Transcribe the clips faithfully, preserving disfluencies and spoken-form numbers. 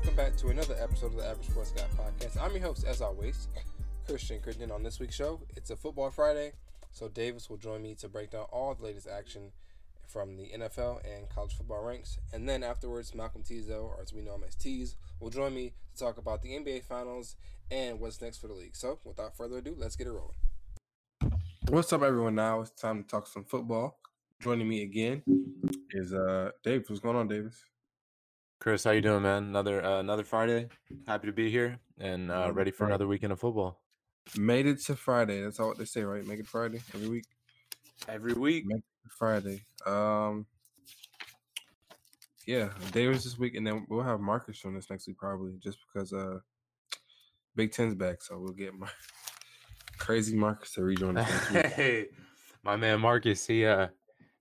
welcome back to another episode of the Average Sports Guy Podcast. I'm your host, as always, Christian Crittenden. On this week's show, it's a Football Friday, so Davis will join me to break down all the latest action from the N F L and college football ranks. And then afterwards, Malcolm Teasell, or as we know him as Tease, will join me to talk about the N B A Finals and what's next for the league. So without further ado, let's get it rolling. What's up, everyone? Now it's time to talk some football. Joining me again is uh, Davis. What's going on, Davis? Chris, how you doing, man? Another uh, another Friday. Happy to be here and uh, ready for another weekend of football. Made it to Friday. That's all what they say, right? Make it Friday every week. Every week. Make it Friday. Um, yeah, Davis this week, and then we'll have Marcus on this next week probably, just because uh, Big Ten's back, so we'll get my crazy Marcus to rejoin us next week. Hey, my man Marcus, he uh,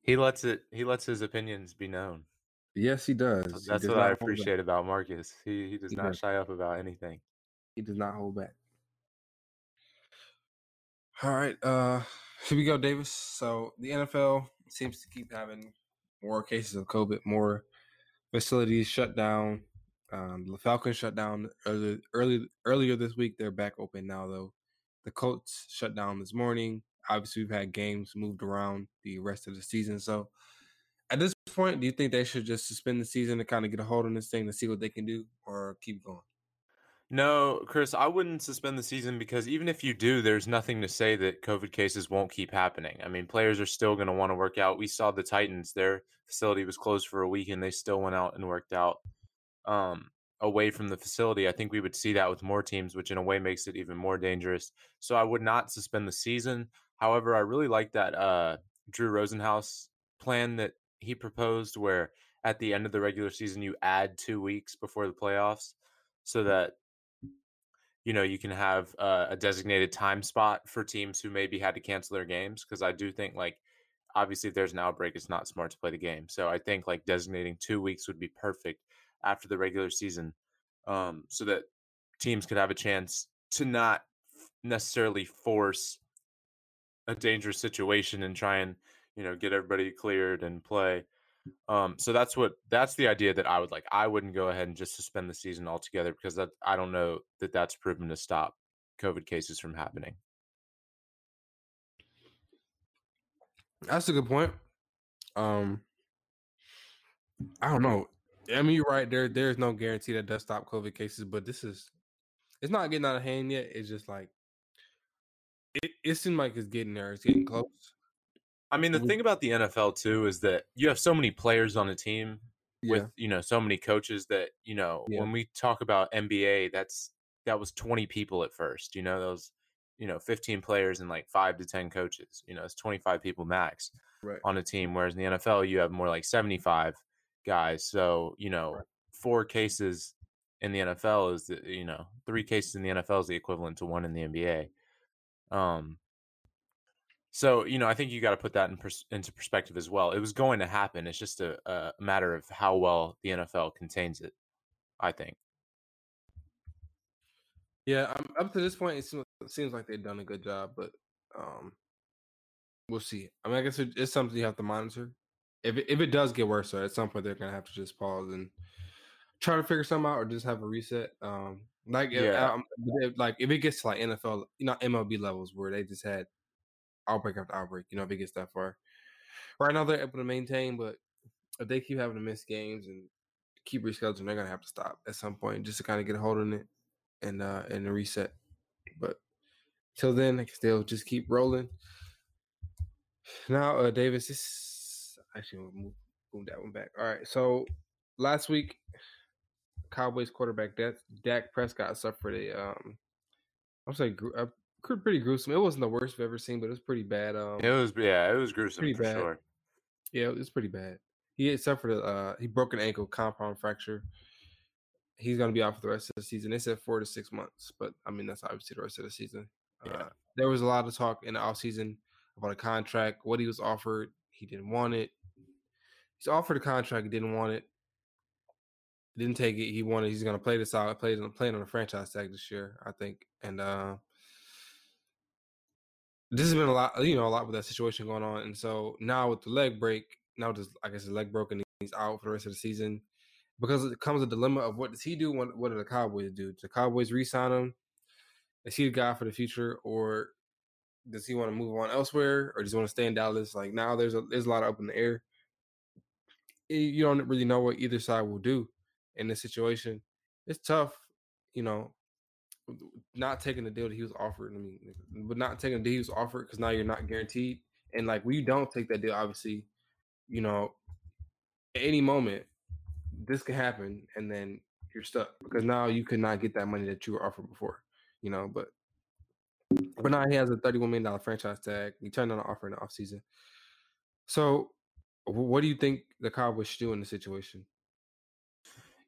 he lets it, he lets his opinions be known. Yes, he does. That's he does what I appreciate about Marcus. He he does he not does. shy up about anything. He does not hold back. All right, uh, here we go, Davis. So the N F L seems to keep having more cases of COVID, more facilities shut down. Um, the Falcons shut down early, early, earlier this week. They're back open now, though. The Colts shut down this morning. Obviously, we've had games moved around the rest of the season, so at this point, do you think they should just suspend the season to kind of get a hold on this thing to see what they can do, or keep going? No, Chris, I wouldn't suspend the season, because even if you do, there's nothing to say that COVID cases won't keep happening. I mean, players are still going to want to work out. We saw the Titans, their facility was closed for a week and they still went out and worked out um, away from the facility. I think we would see that with more teams, which in a way makes it even more dangerous. So I would not suspend the season. However, I really like that uh, Drew Rosenhaus plan that he proposed, where at the end of the regular season, you add two weeks before the playoffs so that, you know, you can have uh, a designated time spot for teams who maybe had to cancel their games. Cause I do think, like, obviously if there's an outbreak, it's not smart to play the game. So I think like designating two weeks would be perfect after the regular season um, so that teams could have a chance to not necessarily force a dangerous situation and try and, you know, get everybody cleared and play. Um, so that's what that's the idea that I would like. I wouldn't go ahead and just suspend the season altogether, because that, I don't know that that's proven to stop COVID cases from happening. That's a good point. Um, I don't know. I mean, you're right. There, there's no guarantee that does stop COVID cases, but this is, it's not getting out of hand yet. It's just like, it, it seems like it's getting there. It's getting close. I mean, the thing about the N F L, too, is that you have so many players on a team with, yeah. you know, so many coaches that, you know, yeah. when we talk about N B A, that's that was twenty people at first. You know, those, you know, fifteen players and like five to ten coaches. You know, it's twenty-five people max right. on a team. Whereas in the N F L, you have more like seventy-five guys. So, you know, right. four cases in the N F L is, the, you know, three cases in the N F L is the equivalent to one in the N B A. Um So, you know, I think you got to put that in pers- into perspective as well. It was going to happen. It's just a, a matter of how well the N F L contains it, I think. Yeah, um, up to this point, it seems, it seems like they've done a good job, but um, we'll see. I mean, I guess it's something you have to monitor. If it, if it does get worse, so at some point, they're going to have to just pause and try to figure something out, or just have a reset. Um, like, if, yeah. um, if, like, if it gets to like N F L, you know, M L B levels where they just had outbreak after outbreak, you know, if it gets that far. Right now they're able to maintain, but if they keep having to miss games and keep rescheduling, they're gonna have to stop at some point just to kind of get a hold on it and uh and reset. But till then, they can still just keep rolling. Now, uh, Davis, this actually we'll move, move that one back. All right, so last week, Cowboys quarterback death, Dak Prescott suffered a um, I'm sorry, a, pretty gruesome. It wasn't the worst I've ever seen, but it was pretty bad. Um, it was, yeah, it was gruesome pretty for bad. sure. Yeah, it was pretty bad. He had suffered a uh, he broke an ankle, compound fracture. He's going to be out for the rest of the season. They said four to six months, but I mean that's obviously the rest of the season. Yeah. Uh, there was a lot of talk in the offseason about a contract, what he was offered. He didn't want it. He's offered a contract, he didn't want it. Didn't take it. He wanted. He's going to play this out. Played playing on a franchise tag this year, I think, and. Uh, This has been a lot, you know, a lot with that situation going on. And so now with the leg break, now just, I guess his leg broken, he's out for the rest of the season. because it comes a dilemma of what does he do? What, what do the Cowboys do? Do the Cowboys re-sign him? Is he a guy for the future, or does he want to move on elsewhere, or does he want to stay in Dallas? Like now, there's a there's a lot up in the air. You don't really know what either side will do in this situation. It's tough, you know, not taking the deal that he was offered. I mean, but not taking the deal he was offered because now you're not guaranteed. And like, we don't take that deal, obviously, you know, at any moment this could happen, and then you're stuck because now you could not get that money that you were offered before, you know. But but now he has a thirty-one million dollars franchise tag. He turned on an offer in the offseason. So what do you think the Cowboys should do in this situation?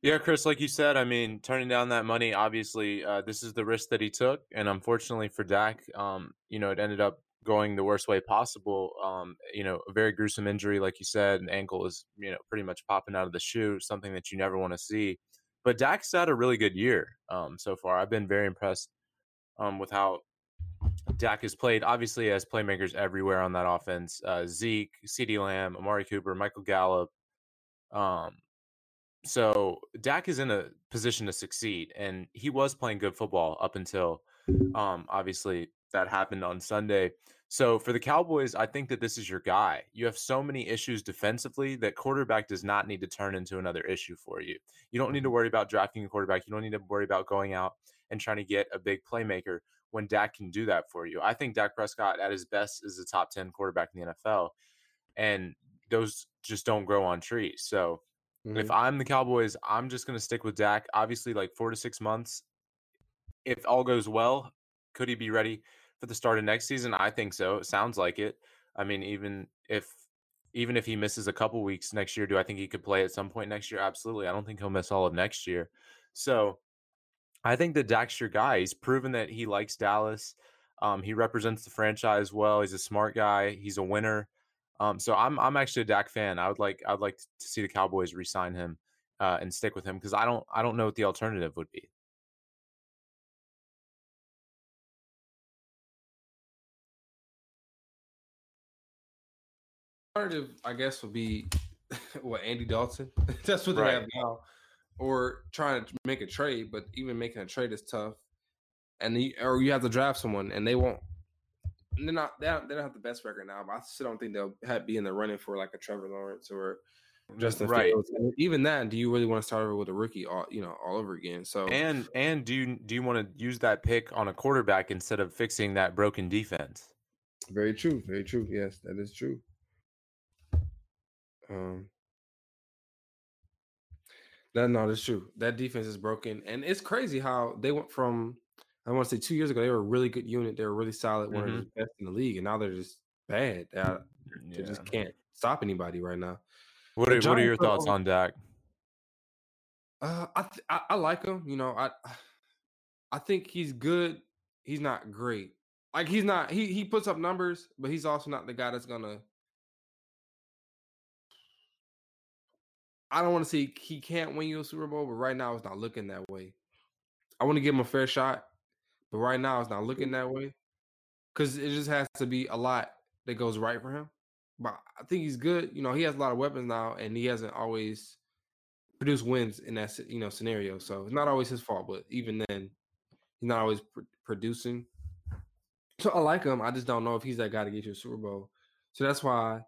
Yeah, Chris, like you said, I mean, turning down that money, obviously, uh, this is the risk that he took. And unfortunately for Dak, um, you know, it ended up going the worst way possible. Um, you know, a very gruesome injury, like you said, an ankle is, you know, pretty much popping out of the shoe, something that you never want to see. But Dak's had a really good year um, so far. I've been very impressed um, with how Dak has played, obviously, as playmakers everywhere on that offense. Uh, Zeke, CeeDee Lamb, Amari Cooper, Michael Gallup. Um, so Dak is in a position to succeed, and he was playing good football up until, um, obviously, that happened on Sunday. So for the Cowboys, I think that this is your guy. You have so many issues defensively that quarterback does not need to turn into another issue for you. You don't need to worry about drafting a quarterback. You don't need to worry about going out and trying to get a big playmaker when Dak can do that for you. I think Dak Prescott at his best is a top ten quarterback in the N F L, and those just don't grow on trees. So mm-hmm. if I'm the Cowboys, I'm just going to stick with Dak. Obviously, like four to six months, if all goes well, could he be ready for the start of next season? I think so. It sounds like it. I mean, even if even if he misses a couple weeks next year, do I think he could play at some point next year? Absolutely. I don't think he'll miss all of next year. So I think that Dak's your guy. He's proven that he likes Dallas. Um, he represents the franchise well. He's a smart guy. He's a winner. Um, so I'm I'm actually a Dak fan. I would like I'd like to see the Cowboys re-sign him uh, and stick with him because I don't I don't know what the alternative would be. Alternative, I guess, would be what, Andy Dalton. That's what they right. have now. Or trying to make a trade, but even making a trade is tough. And the, or you have to draft someone, and they won't. They're not. They don't, they don't have the best record now, but I still don't think they'll have, be in the running for like a Trevor Lawrence or Justin right. Fields. And even that, do you really want to start over with a rookie? All you know, all over again. So and and do you do you want to use that pick on a quarterback instead of fixing that broken defense? Very true. Very true. Yes, that is true. Um. That, no, that's true. That defense is broken. And it's crazy how they went from, I want to say two years ago, they were a really good unit. They were really solid, mm-hmm. one of the best in the league. And now they're just bad. They, yeah. they just can't stop anybody right now. What are, what are your thoughts on Dak? Uh, I, th- I I like him. You know, I I think he's good. He's not great. Like, he's not, he, he puts up numbers, but he's also not the guy that's going to, I don't want to say he can't win you a Super Bowl, but right now it's not looking that way. I want to give him a fair shot, but right now it's not looking that way because it just has to be a lot that goes right for him. But I think he's good. You know, he has a lot of weapons now, and he hasn't always produced wins in that, you know, scenario. So it's not always his fault, but even then, he's not always pr- producing. So I like him. I just don't know if he's that guy to get you a Super Bowl. So that's why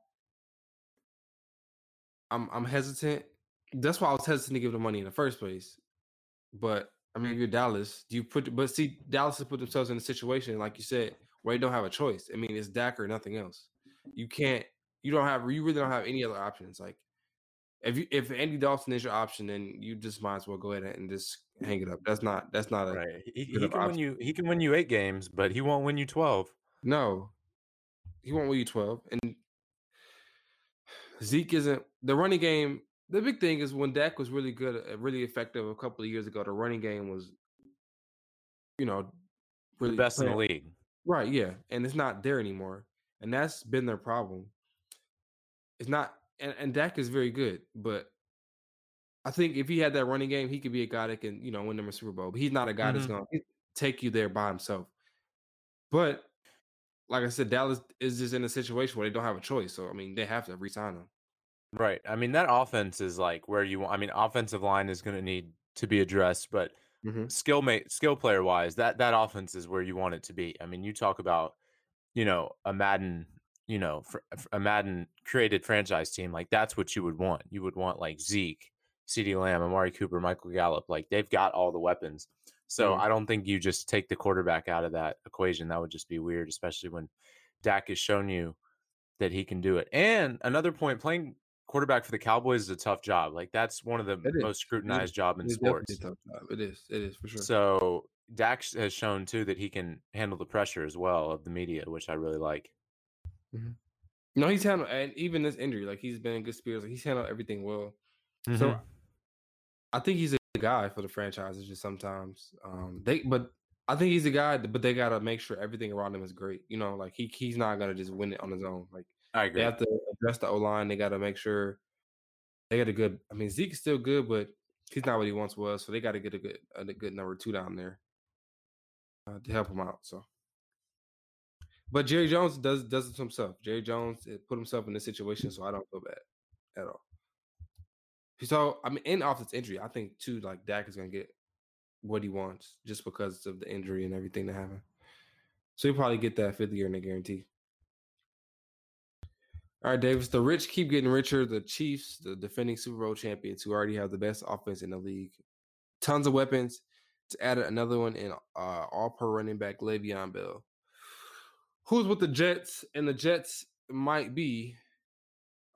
I'm I'm hesitant. That's why I was hesitant to give the money in the first place. But I mean, if you're Dallas, do you put? But see, Dallas has put themselves in a situation, like you said, where they don't have a choice. I mean, it's Dak or nothing else. You can't. You don't have. You really don't have any other options. Like, if you, if Andy Dalton is your option, then you just might as well go ahead and just hang it up. That's not. That's not a. Right. He, he can win you. He can win you eight games, but he won't win you twelve. No, he won't win you twelve. And Zeke isn't the running game. The big thing is when Dak was really good, really effective a couple of years ago, the running game was, you know, really the best in the league. Right, yeah. And it's not there anymore. And that's been their problem. It's not, and, and Dak is very good, but I think if he had that running game, he could be a guy that can, you know, win them a Super Bowl. But he's not a guy mm-hmm. that's going to take you there by himself. But like I said, Dallas is just in a situation where they don't have a choice. So, I mean, they have to re-sign him. Right. I mean, that offense is like where you want. I mean, offensive line is going to need to be addressed, but mm-hmm. skill mate, skill player wise, that that offense is where you want it to be. I mean, you talk about, you know, a Madden, you know, fr- a Madden created franchise team. Like, that's what you would want. You would want like Zeke, CeeDee Lamb, Amari Cooper, Michael Gallup. Like, they've got all the weapons. So mm-hmm. I don't think you just take the quarterback out of that equation. That would just be weird, especially when Dak has shown you that he can do it. And another point, playing quarterback for the Cowboys is a tough job. Like, that's one of the most scrutinized job in sports. It is a tough job. It is. It is for sure. So Dak has shown too that he can handle the pressure as well of the media, which I really like. Mm-hmm. No, he's handled, and even this injury, like, he's been in good spirits. Like, he's handled everything well. Mm-hmm. So I think he's a guy for the franchises. Just sometimes um, they, but I think he's a guy. But they gotta make sure everything around him is great. You know, like, he he's not gonna just win it on his own. Like, I agree. They have to address the O line. They gotta make sure they got a good. I mean, Zeke's still good, but he's not what he once was. So they gotta get a good a good number two down there uh, to help him out. So. But Jerry Jones does does it to himself. Jerry Jones put himself in this situation, so I don't feel bad at all. So, I mean, in off this injury, I think, too, like, Dak is going to get what he wants just because of the injury and everything that happened. So he'll probably get that fifth year in a guarantee. All right, Davis, the rich keep getting richer. The Chiefs, the defending Super Bowl champions, who already have the best offense in the league. Tons of weapons. To add another one in uh, all-pro running back Le'Veon Bell. Who's with the Jets, and the Jets might be,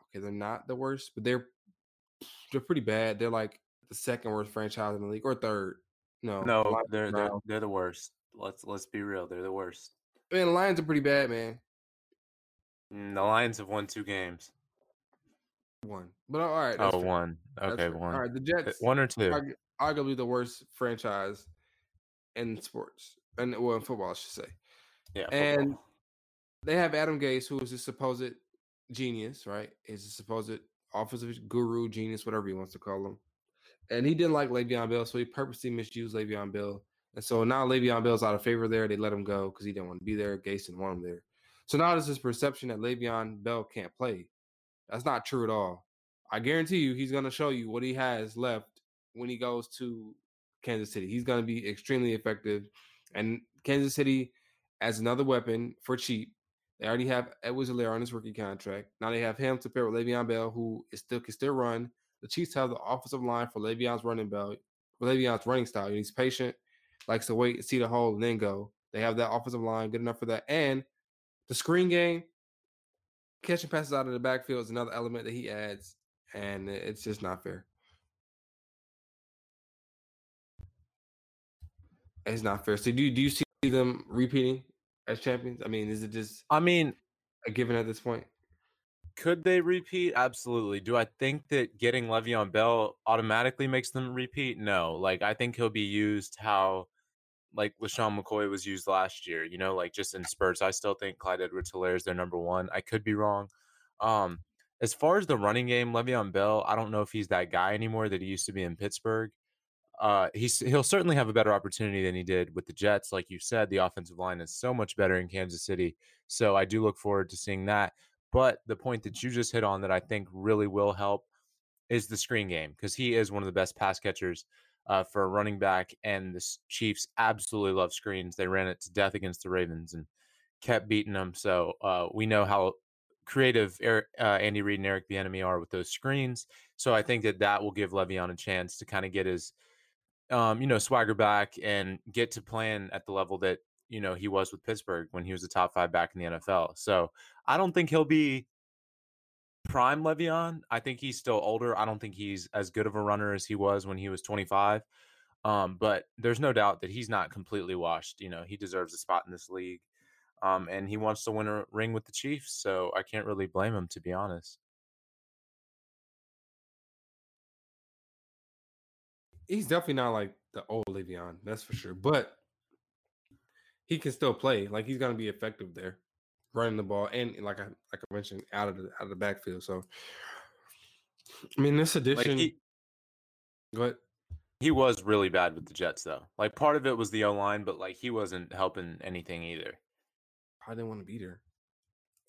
okay, they're not the worst, but they're they're pretty bad. They're like the second worst franchise in the league, or third. No, no, they're they're, they're the worst. Let's let's be real, they're the worst. Man, the Lions are pretty bad, man. Mm, the Lions have won two games. One, but all right. Oh, fair. one. Okay, one. All right, the Jets. One or two. Argu- arguably the worst franchise in sports, and well, in football, I should say. Yeah, football. And they have Adam Gase, who is a supposed genius, right? He's a supposed offensive guru, genius, whatever you wants to call him. And he didn't like Le'Veon Bell, so he purposely misused Le'Veon Bell. And so now Le'Veon Bell's out of favor there. They let him go because he didn't want to be there. Gase didn't want him there. So now there's this perception that Le'Veon Bell can't play. That's not true at all. I guarantee you he's going to show you what he has left when he goes to Kansas City. He's going to be extremely effective. And Kansas City, as another weapon for cheap, they already have Edwards-Helaire on his rookie contract. Now they have him to pair with Le'Veon Bell, who is still can still run. The Chiefs have the offensive line for Le'Veon's running bell, for Le'Veon's running style. He's patient, likes to wait and see the hole and then go. They have that offensive line good enough for that. And the screen game, catching passes out of the backfield is another element that he adds, and it's just not fair. It's not fair. So do do you see them repeating as champions? I mean, is it just I mean a given at this point? Could they repeat? Absolutely. Do I think that getting Le'Veon Bell automatically makes them repeat? No. Like, I think he'll be used how like LaShawn McCoy was used last year, you know, like just in spurts. I still think Clyde Edwards-Helaire is their number one. I could be wrong. Um, as far as the running game, Le'Veon Bell, I don't know if he's that guy anymore that he used to be in Pittsburgh. Uh, he's, he'll certainly have a better opportunity than he did with the Jets. Like you said, the offensive line is so much better in Kansas City. So I do look forward to seeing that. But the point that you just hit on that I think really will help is the screen game, because he is one of the best pass catchers uh, for a running back. And the Chiefs absolutely love screens. They ran it to death against the Ravens and kept beating them. So uh, we know how creative Eric, uh, Andy Reid and Eric Bieniemy are with those screens. So I think that that will give Le'Veon a chance to kind of get his Um, you know, swagger back and get to playing at the level that, you know, he was with Pittsburgh when he was a top five back in the N F L. So I don't think he'll be prime Le'Veon. I think he's still older. I don't think he's as good of a runner as he was when he was twenty-five. Um, but there's no doubt that he's not completely washed. You know, he deserves a spot in this league, um, and he wants to win a ring with the Chiefs. So I can't really blame him, to be honest. He's definitely not like the old Le'Veon, that's for sure. But he can still play. Like, he's gonna be effective there, running the ball, and like I like I mentioned, out of the out of the backfield. So, I mean, this addition. Like he, go ahead. He was really bad with the Jets, though. Like, part of it was the O line, but like he wasn't helping anything either. I didn't want to be there.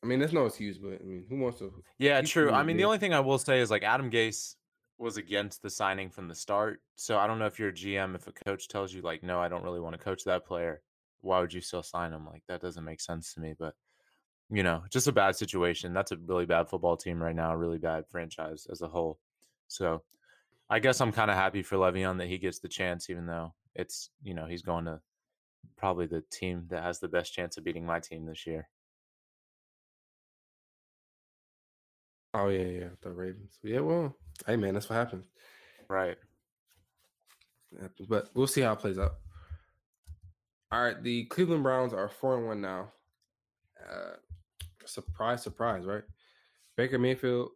I mean, that's no excuse, but I mean, who wants to? Yeah, true. I mean, the only thing I will say is like Adam Gase was against the signing from the start. So I don't know if you're a G M, if a coach tells you like, no, I don't really want to coach that player, why would you still sign him? Like, that doesn't make sense to me. But, you know, just a bad situation. That's a really bad football team right now, a really bad franchise as a whole. So I guess I'm kind of happy for Le'Veon that he gets the chance, even though it's, you know, he's going to probably the team that has the best chance of beating my team this year. Oh, yeah, yeah, the Ravens. Yeah, well, hey, man, that's what happens. Right. But we'll see how it plays out. All right, the Cleveland Browns are four and one now. Uh, surprise, surprise, right? Baker Mayfield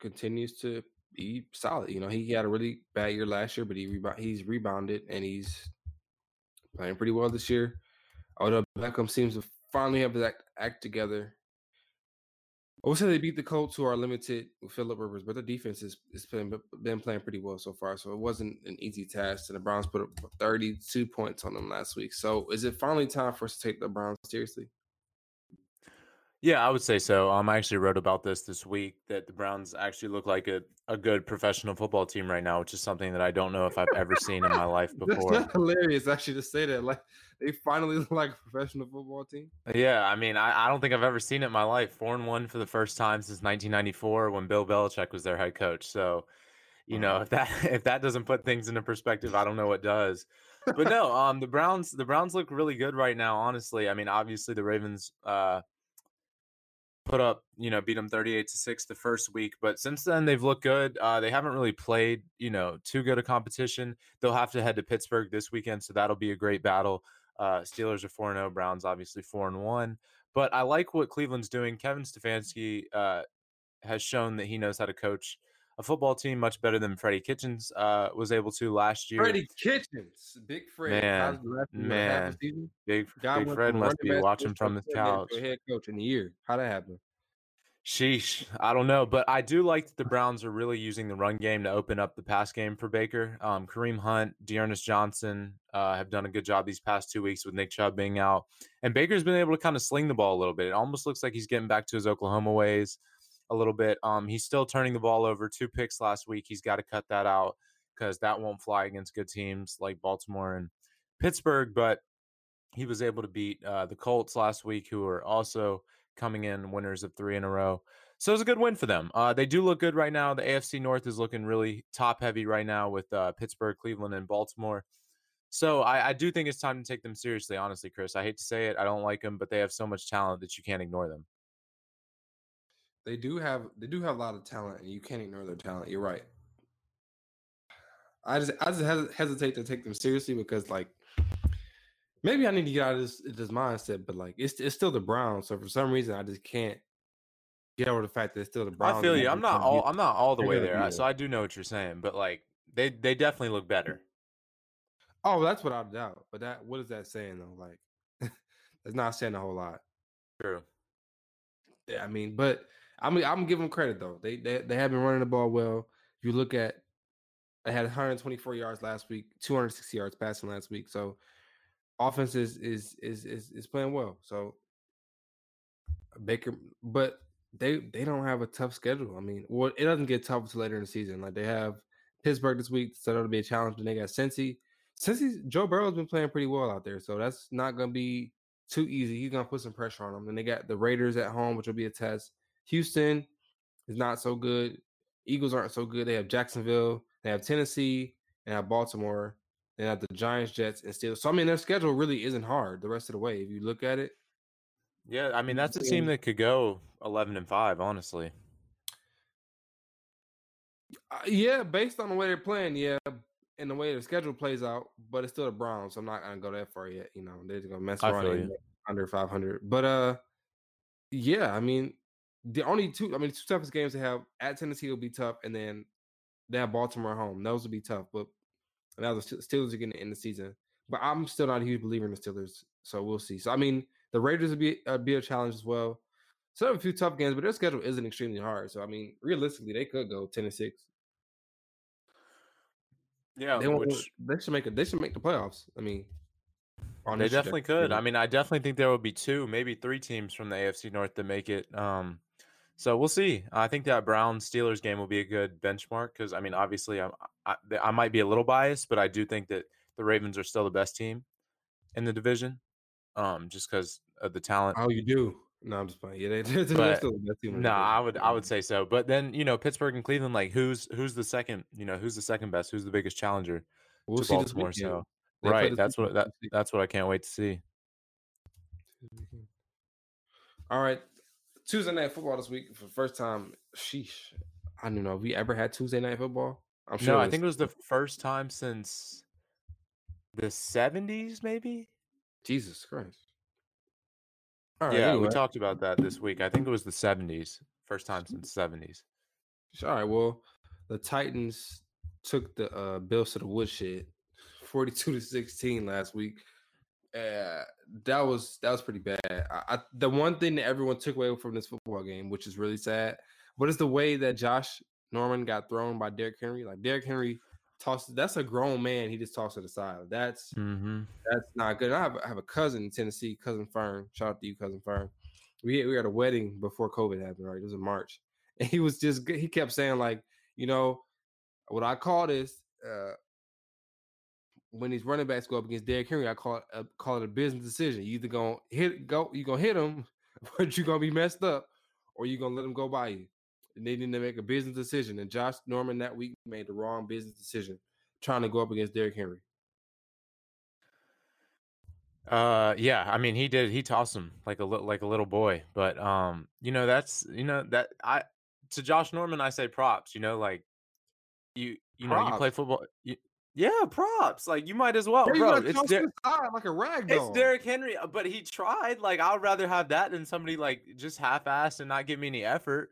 continues to be solid. You know, he had a really bad year last year, but he rebound, he's rebounded, and he's playing pretty well this year. Although Beckham seems to finally have his act, act together. I would say they beat the Colts, who are limited with Phillip Rivers, but their defense has been playing pretty well so far. So it wasn't an easy task, and the Browns put up thirty-two points on them last week. So is it finally time for us to take the Browns seriously? Yeah, I would say so. Um, I actually wrote about this this week, that the Browns actually look like a, a good professional football team right now, which is something that I don't know if I've ever seen in my life before. That's hilarious, actually, to say that. Like, they finally look like a professional football team. Yeah, I mean, I, I don't think I've ever seen it in my life. Four and one for the first time since nineteen ninety-four when Bill Belichick was their head coach. So, you know, if that if that doesn't put things into perspective, I don't know what does. But no, um, the Browns the Browns look really good right now. Honestly, I mean, obviously the Ravens. Uh, Put up, you know, beat them thirty-eight to six the first week. But since then, they've looked good. Uh, they haven't really played, you know, too good a competition. They'll have to head to Pittsburgh this weekend, so that'll be a great battle. Uh, Steelers are four and oh, Browns obviously four and one. But I like what Cleveland's doing. Kevin Stefanski uh, has shown that he knows how to coach a football team much better than Freddie Kitchens uh, was able to last year. Freddie Kitchens, big Fred. Man, man. Big, big Fred must be watching from the couch. Head coach in a year. How'd that happen? Sheesh, I don't know. But I do like that the Browns are really using the run game to open up the pass game for Baker. Um, Kareem Hunt, Dearness Johnson uh, have done a good job these past two weeks with Nick Chubb being out. And Baker's been able to kind of sling the ball a little bit. It almost looks like he's getting back to his Oklahoma ways a little bit. Um, he's still turning the ball over. Two picks last week. He's got to cut that out because that won't fly against good teams like Baltimore and Pittsburgh. But he was able to beat uh, the Colts last week, who are also coming in winners of three in a row. So it was a good win for them. Uh, they do look good right now. The A F C North is looking really top heavy right now with uh, Pittsburgh, Cleveland, and Baltimore. So I, I do think it's time to take them seriously, honestly, Chris. I hate to say it. I don't like them, but they have so much talent that you can't ignore them. They do have they do have a lot of talent, and you can't ignore their talent. You're right. I just I just hesitate to take them seriously because, like, maybe I need to get out of this this mindset, but like it's it's still the Browns. So for some reason, I just can't get over the fact that it's still the Browns. I feel you. I'm not all I'm not all the way there, so I do know what you're saying. But like they they definitely look better. Oh, that's without a doubt. But that what is that saying though? Like that's not saying a whole lot. True. Yeah, I mean, but. I mean, I'm giving them credit though. They they they have been running the ball well. You look at they had one hundred twenty-four yards last week, two hundred sixty yards passing last week. So offense is is is is, is playing well. So Baker, but they they don't have a tough schedule. I mean, well, it doesn't get tough until later in the season. Like they have Pittsburgh this week, so that'll be a challenge. And they got Cincy. Cincy's Joe Burrow's been playing pretty well out there, so that's not gonna be too easy. He's gonna put some pressure on them. And they got the Raiders at home, which will be a test. Houston is not so good. Eagles aren't so good. They have Jacksonville. They have Tennessee. They have Baltimore. They have the Giants, Jets, and Steelers. So, I mean, their schedule really isn't hard the rest of the way if you look at it. Yeah, I mean, that's a team that could go eleven and five, honestly. Uh, yeah, based on the way they're playing, yeah, and the way their schedule plays out, but it's still the Browns, so I'm not going to go that far yet. You know, they're just going to mess around and under five hundred. But, uh, yeah, I mean, the only two, I mean, two toughest games they have at Tennessee will be tough, and then they have Baltimore at home. Those will be tough, but now the Steelers are going to end the season. But I'm still not a huge believer in the Steelers, so we'll see. So, I mean, the Raiders will be, uh, be a challenge as well. So, they have a few tough games, but their schedule isn't extremely hard. So, I mean, realistically, they could go ten and six. Yeah, they, which... they should make a, they should make the playoffs. I mean, on they definitely could. I mean, I definitely think there will be two, maybe three teams from the A F C North to make it. Um, so we'll see. I think that Browns-Steelers game will be a good benchmark because, I mean, obviously I'm, I, I might be a little biased, but I do think that the Ravens are still the best team in the division um, just because of the talent. Oh, you do? No, I'm just playing. Yeah, they're, they're still the best team in the division. No, I would, I would say so. But then, you know, Pittsburgh and Cleveland, like who's who's the second, you know, who's the second best? Who's the biggest challenger we'll to Baltimore? So. They right, that's what that, that's what I can't wait to see. All right, Tuesday night football this week for the first time. Sheesh, I don't know. Have we ever had Tuesday night football? I'm sure. No, I think it was the first time since the seventies, maybe. Jesus Christ! All right, yeah, anyway. We talked about that this week. I think it was the seventies, first time since the seventies. All right, well, the Titans took the uh, Bills to the woodshed. forty-two to sixteen last week. Uh, that was that was pretty bad. I, I, the one thing that everyone took away from this football game, which is really sad, but it's the way that Josh Norman got thrown by Derrick Henry. Like Derrick Henry tossed. That's a grown man. He just tossed it aside. That's mm-hmm. that's not good. I have, I have a cousin in Tennessee, cousin Fern. Shout out to you, cousin Fern. We we had a wedding before COVID happened. Right, it was in March, and he was just he kept saying like, you know, what I call this. Uh, When these running backs go up against Derrick Henry, I call it a, call it a business decision. You either gonna hit go, you gonna hit him, but you're gonna be messed up, or you're gonna let him go by you. And they need to make a business decision. And Josh Norman that week made the wrong business decision, trying to go up against Derrick Henry. Uh, yeah, I mean he did. He tossed him like a like a little boy. But um, you know that's you know that I to Josh Norman I say props. You know, like you you props. know you play football. You, Yeah, props. Like you might as well, yeah, bro. It's Der- like a rag doll. It's Derrick Henry, but he tried. Like I'd rather have that than somebody like just half-assed and not give me any effort.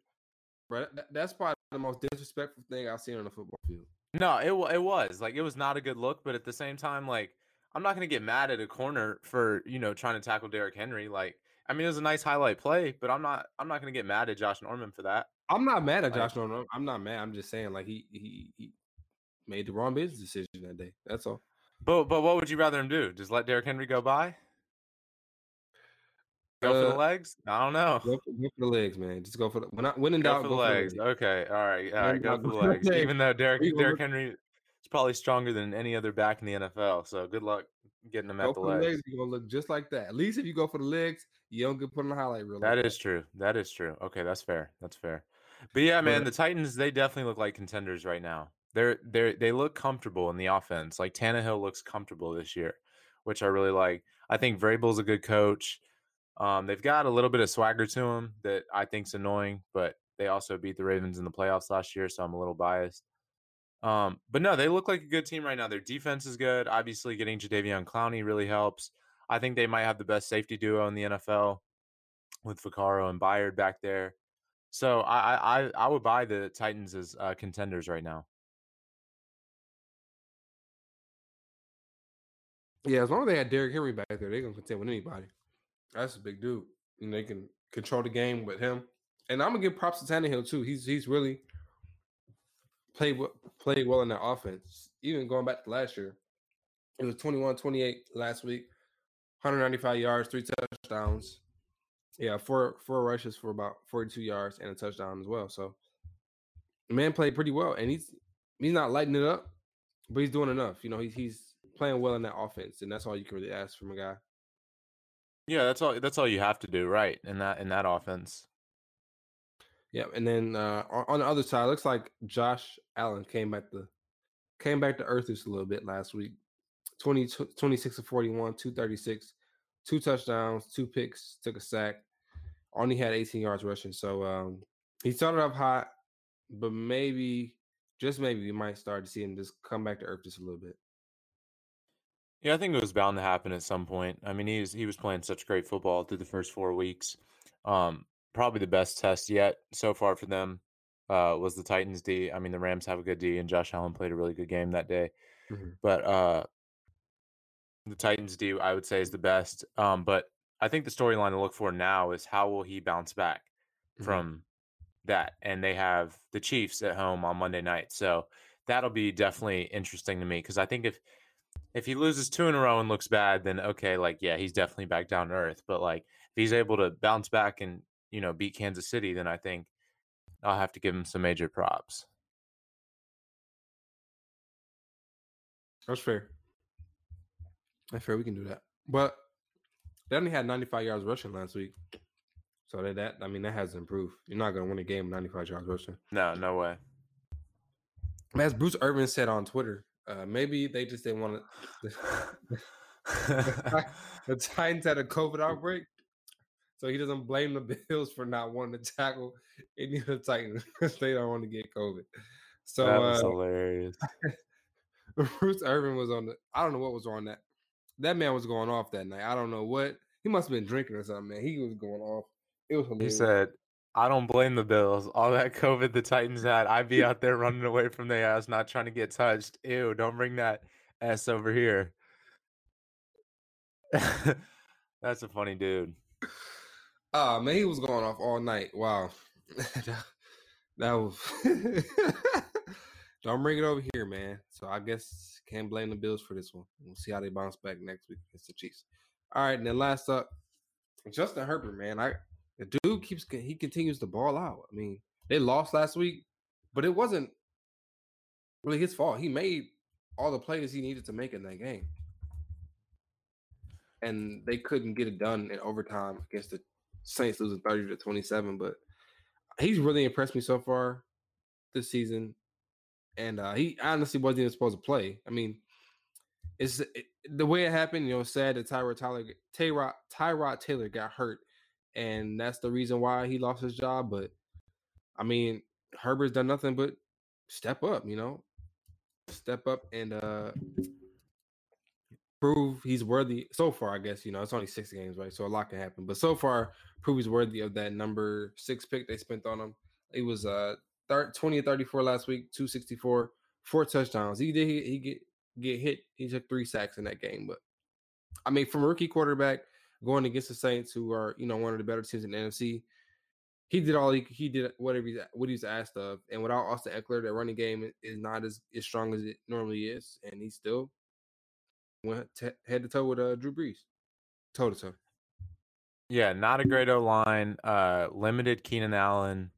Bro, that's probably the most disrespectful thing I've seen on the football field. No, it it was like it was not a good look, but at the same time, like I'm not gonna get mad at a corner for you know trying to tackle Derrick Henry. Like I mean, it was a nice highlight play, but I'm not I'm not gonna get mad at Josh Norman for that. I'm not mad at like, Josh Norman. I'm not mad. I'm just saying like he he. he made the wrong business decision that day. That's all. But but what would you rather him do? Just let Derrick Henry go by? Go uh, for the legs? I don't know. Go for, go for the legs, man. Just go for the when I when in go doubt, for the go legs. For the legs. Okay. All right. All right. Go, go for the legs. legs. Even though Derrick Derrick Henry is probably stronger than any other back in the N F L. So good luck getting him go at the legs. legs. You're gonna look just like that. At least if you go for the legs, you don't get put on the highlight reel. That like is that. true. That is true. Okay, that's fair. That's fair. But yeah, man, the Titans, they definitely look like contenders right now. They're they they look comfortable in the offense. Like Tannehill looks comfortable this year, which I really like. I think Vrabel's a good coach. Um, they've got a little bit of swagger to them that I think's annoying, but they also beat the Ravens in the playoffs last year, so I'm a little biased. Um, but no, they look like a good team right now. Their defense is good. Obviously, getting Jadeveon Clowney really helps. I think they might have the best safety duo in the N F L with Vaccaro and Byard back there. So I I I would buy the Titans as uh, contenders right now. Yeah, as long as they had Derrick Henry back there, they're going to contend with anybody. That's a big dude. And they can control the game with him. And I'm going to give props to Tannehill, too. He's he's really played, played well in that offense. Even going back to last year, it was twenty-one twenty-eight last week, one hundred ninety-five yards, three touchdowns. Yeah, four four rushes for about forty-two yards and a touchdown as well. So the man played pretty well. And he's he's not lighting it up, but he's doing enough. You know, he, he's... playing well in that offense, and that's all you can really ask from a guy. Yeah, that's all. That's all you have to do, right? In that in that offense. Yeah, and then uh, on, on the other side, it looks like Josh Allen came back to came back to earth just a little bit last week. twenty-six of forty-one, two thirty-six, two touchdowns, two picks, took a sack. Only had eighteen yards rushing, so um, he started off hot, but maybe just maybe we might start to see him just come back to earth just a little bit. Yeah, I think it was bound to happen at some point. I mean, he was, he was playing such great football through the first four weeks. Um, probably the best test yet so far for them uh, was the Titans' D. I mean, the Rams have a good D, and Josh Allen played a really good game that day. Mm-hmm. But uh, the Titans' D, I would say, is the best. Um, but I think the storyline to look for now is how will he bounce back mm-hmm. from that? And they have the Chiefs at home on Monday night. So that'll be definitely interesting to me because I think if – if he loses two in a row and looks bad, then okay, like, yeah, he's definitely back down to earth. But, like, if he's able to bounce back and, you know, beat Kansas City, then I think I'll have to give him some major props. That's fair. That's fair. We can do that. But they only had ninety-five yards rushing last week. So that, that I mean, that has improved. You're not going to win a game with ninety-five yards rushing. No, no way. As Bruce Irvin said on Twitter, uh, maybe they just didn't want to. The, the Titans had a COVID outbreak. So he doesn't blame the Bills for not wanting to tackle any of the Titans because they don't want to get COVID. So that was uh, hilarious. Bruce Irvin was on the – I don't know what was on that. That man was going off that night. I don't know what. He must have been drinking or something, man. He was going off. It was hilarious. He said, I don't blame the Bills. All that COVID the Titans had, I'd be out there running away from their ass, not trying to get touched. Ew, don't bring that ass over here. That's a funny dude. Oh, man, he was going off all night. Wow. that, that was – don't bring it over here, man. So I guess can't blame the Bills for this one. We'll see how they bounce back next week against the Chiefs. All right, and then last up, Justin Herbert, man. I – The dude keeps he continues to ball out. I mean, they lost last week, but it wasn't really his fault. He made all the plays he needed to make in that game, and they couldn't get it done in overtime against the Saints, losing thirty to twenty-seven. But he's really impressed me so far this season, and uh, he honestly wasn't even supposed to play. I mean, it's it, the way it happened. You know, sad that Tyrod Taylor, Tyrod, Tyrod Taylor got hurt. And that's the reason why he lost his job. But, I mean, Herbert's done nothing but step up, you know. Step up and uh, prove he's worthy. So far, I guess, you know, it's only six games, right? So a lot can happen. But so far, prove he's worthy of that number six pick they spent on him. It was uh, thirty, twenty to thirty-four last week, two sixty-four, four touchdowns. He did he, he get, get hit. He took three sacks in that game. But, I mean, from a rookie quarterback, going against the Saints, who are, you know, one of the better teams in the N F C, he did all he he did whatever he's, what he was asked of, and without Austin Ekeler, that running game is not as, as strong as it normally is, and he still went t- head to toe with uh, Drew Brees, toe to toe. Yeah, not a great O line, uh, limited Keenan Allen,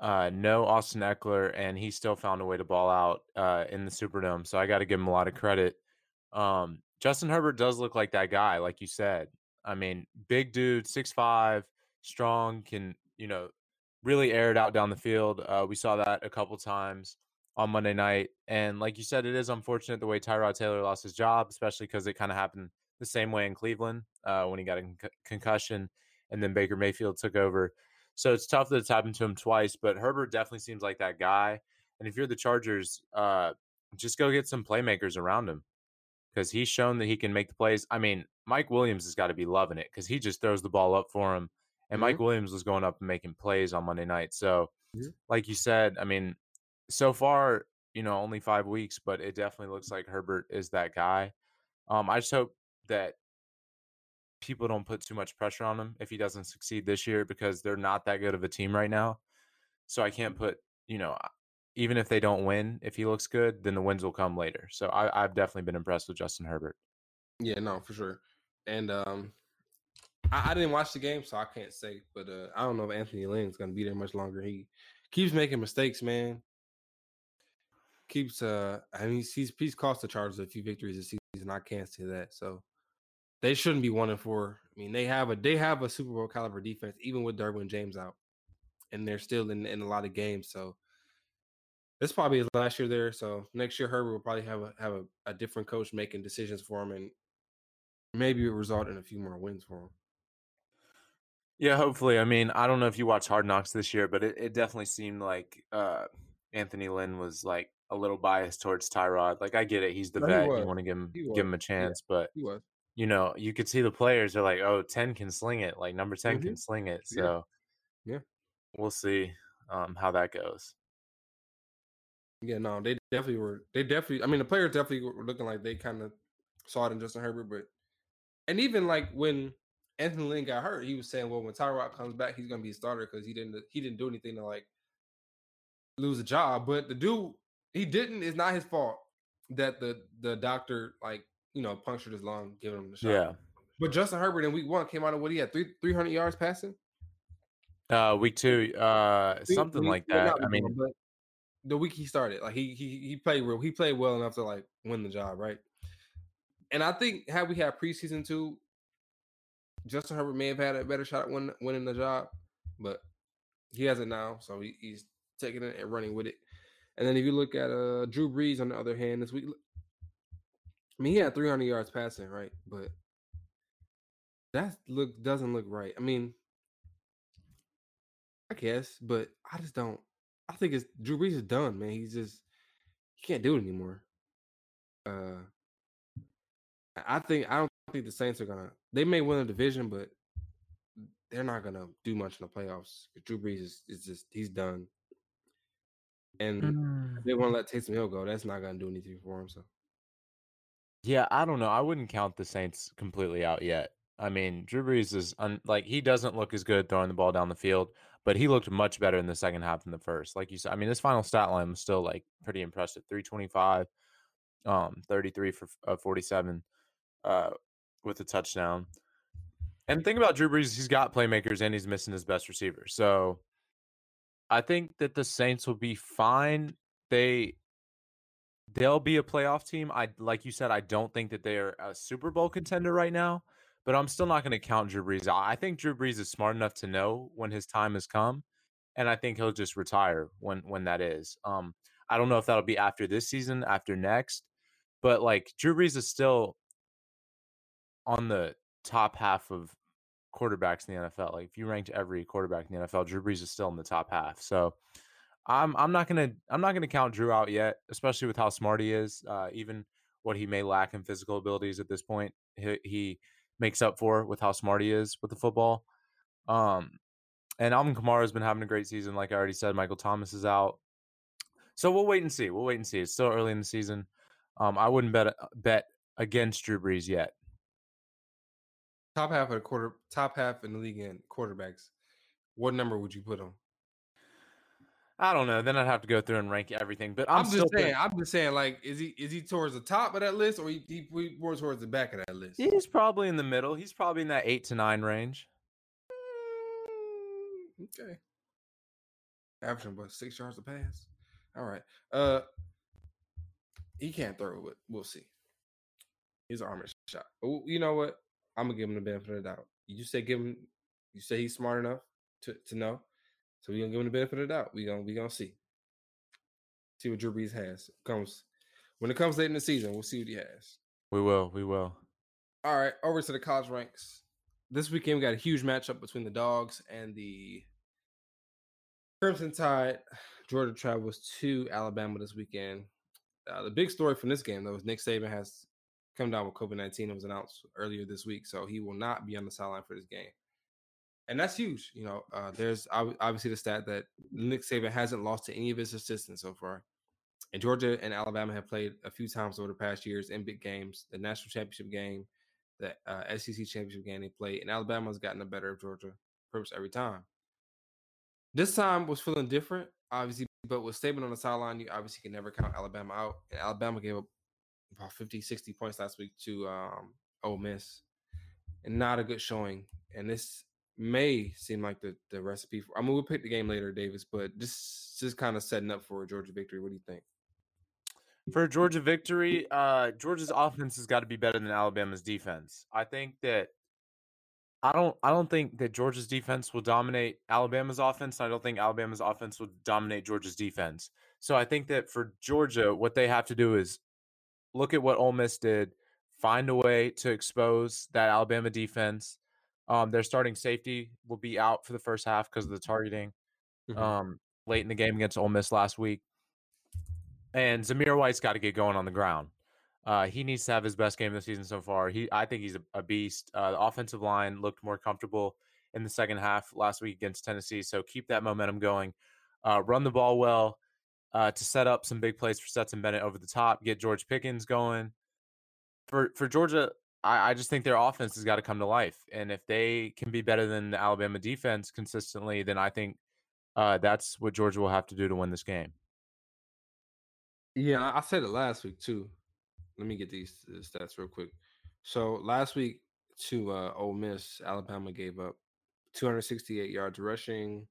uh, no Austin Ekeler, and he still found a way to ball out uh, in the Superdome. So I got to give him a lot of credit. Um, Justin Herbert does look like that guy, like you said. I mean, big dude, six five, strong, can, you know, really air it out down the field. Uh, we saw that a couple times on Monday night. And like you said, it is unfortunate the way Tyrod Taylor lost his job, especially because it kind of happened the same way in Cleveland uh, when he got a con- concussion and then Baker Mayfield took over. So it's tough that it's happened to him twice, but Herbert definitely seems like that guy. And if you're the Chargers, uh, just go get some playmakers around him, because he's shown that he can make the plays. I mean, Mike Williams has got to be loving it because he just throws the ball up for him. And mm-hmm. Mike Williams was going up and making plays on Monday night. So, mm-hmm. like you said, I mean, so far, you know, only five weeks, but it definitely looks like Herbert is that guy. Um, I just hope that people don't put too much pressure on him if he doesn't succeed this year, because they're not that good of a team right now. So I can't put, you know, even if they don't win, if he looks good, then the wins will come later. So I, I've definitely been impressed with Justin Herbert. Yeah, no, for sure. And um, I, I didn't watch the game, so I can't say. But uh, I don't know if Anthony Lynn's going to be there much longer. He keeps making mistakes, man. Keeps, uh, I mean, he's, he's, he's cost the Chargers a few victories this season. I can't say that. So they shouldn't be one and four. I mean, they have a they have a Super Bowl caliber defense, even with Derwin James out, and they're still in, in a lot of games. So. This probably is last year there, so next year Herbert will probably have a have a, a different coach making decisions for him, and maybe it will result in a few more wins for him. Yeah, hopefully. I mean, I don't know if you watch Hard Knocks this year, but it, it definitely seemed like uh, Anthony Lynn was like a little biased towards Tyrod. Like, I get it; he's the no, vet. He you want to give him give him a chance, yeah, but you know, you could see the players are like, "Oh, ten can sling it. Like number ten mm-hmm. can sling it." So, yeah, yeah. We'll see um, how that goes. Yeah, no, they definitely were. They definitely, I mean, the players definitely were looking like they kind of saw it in Justin Herbert. But, and even like when Anthony Lynn got hurt, he was saying, well, when Tyrod comes back, he's going to be a starter because he didn't, he didn't do anything to like lose a job. But the dude, he didn't, it's not his fault. that the the doctor, like, you know, punctured his lung, giving him the shot. Yeah. But Justin Herbert in week one came out of what he had, three three hundred yards passing. Uh, week two, uh, three, something three, like that. I mean, one, the week he started, like he he he played real, he played well enough to like win the job, right? And I think had we had preseason two, Justin Herbert may have had a better shot at win, winning the job, but he hasn't now, so he, he's taking it and running with it. And then if you look at uh Drew Brees on the other hand this week, I mean he had three hundred yards passing, right? But that look doesn't look right. I mean, I guess, but I just don't. I think it's Drew Brees is done, man. He's just he can't do it anymore. Uh, I think I don't think the Saints are gonna. They may win the division, but they're not gonna do much in the playoffs. Drew Brees is, is just he's done, and mm. if they want to let Taysom Hill go, that's not gonna do anything for him. So, yeah, I don't know. I wouldn't count the Saints completely out yet. I mean, Drew Brees is un- like he doesn't look as good throwing the ball down the field, but he looked much better in the second half than the first. Like you said, I mean, this final stat line was still like pretty impressive: three twenty-five, um, thirty-three for uh, forty-seven, uh, with a touchdown. And the thing about Drew Brees, he's got playmakers and he's missing his best receiver. So I think that the Saints will be fine. They they'll be a playoff team. I like you said, I don't think that they are a Super Bowl contender right now. But I'm still not going to count Drew Brees. I think Drew Brees is smart enough to know when his time has come, and I think he'll just retire when when that is. Um, I don't know if that'll be after this season, after next, but like Drew Brees is still on the top half of quarterbacks in the N F L. Like if you ranked every quarterback in the N F L, Drew Brees is still in the top half. So I'm I'm not gonna I'm not gonna count Drew out yet, especially with how smart he is. Uh, even what he may lack in physical abilities at this point, he. he makes up for with how smart he is with the football. Um, and Alvin Kamara has been having a great season. Like I already said, Michael Thomas is out. So we'll wait and see. We'll wait and see. It's still early in the season. Um, I wouldn't bet bet against Drew Brees yet. Top half of the quarter, top half in the league in quarterbacks. What number would you put on? I don't know. Then I'd have to go through and rank everything. But I'm, I'm just still saying, putting, I'm just saying, like, is he is he towards the top of that list, or he, he, he more towards the back of that list? He's probably in the middle. He's probably in that eight to nine range. Okay. Averaging about six yards a pass. All right. Uh, he can't throw it, but we'll see. His arm is shot. Oh, you know what? I'm gonna give him the benefit of the doubt. You say give him. You say he's smart enough to to know. So we're going to give him the benefit of the doubt. We're going we gonna to see. See what Drew Brees has. Comes, when it comes late in the season, we'll see what he has. We will. We will. All right. Over to the college ranks. This weekend, we got a huge matchup between the Dogs and the Crimson Tide. Georgia travels to Alabama this weekend. Uh, the big story from this game, though, is Nick Saban has come down with covid nineteen. It was announced earlier this week, so he will not be on the sideline for this game. And that's huge. You know, uh, there's obviously the stat that Nick Saban hasn't lost to any of his assistants so far. And Georgia and Alabama have played a few times over the past years in big games, the national championship game, the uh, S E C championship game they played. And Alabama's gotten the better of Georgia pretty much every time. This time was feeling different, obviously, but with Saban on the sideline, you obviously can never count Alabama out. And Alabama gave up about fifty, sixty points last week to um, Ole Miss. And not a good showing. And this may seem like the, the recipe for, I mean, we'll pick the game later, Davis, but just just kind of setting up for a Georgia victory. What do you think? For a Georgia victory, uh, Georgia's offense has got to be better than Alabama's defense. I think that I don't I don't think that Georgia's defense will dominate Alabama's offense. I don't think Alabama's offense will dominate Georgia's defense. So I think that for Georgia, what they have to do is look at what Ole Miss did, find a way to expose that Alabama defense. Um, their starting safety will be out for the first half because of the targeting mm-hmm. um, late in the game against Ole Miss last week. And Zamir White's got to get going on the ground. Uh, he needs to have his best game of the season so far. He, I think he's a, a beast. Uh, the offensive line looked more comfortable in the second half last week against Tennessee, so keep that momentum going. Uh, run the ball well uh, to set up some big plays for Stetson Bennett over the top, get George Pickens going. For, for Georgia, I just think their offense has got to come to life. And if they can be better than the Alabama defense consistently, then I think uh, that's what Georgia will have to do to win this game. Yeah, I said it last week too. Let me get these stats real quick. So last week to uh, Ole Miss, Alabama gave up two hundred sixty-eight yards rushing,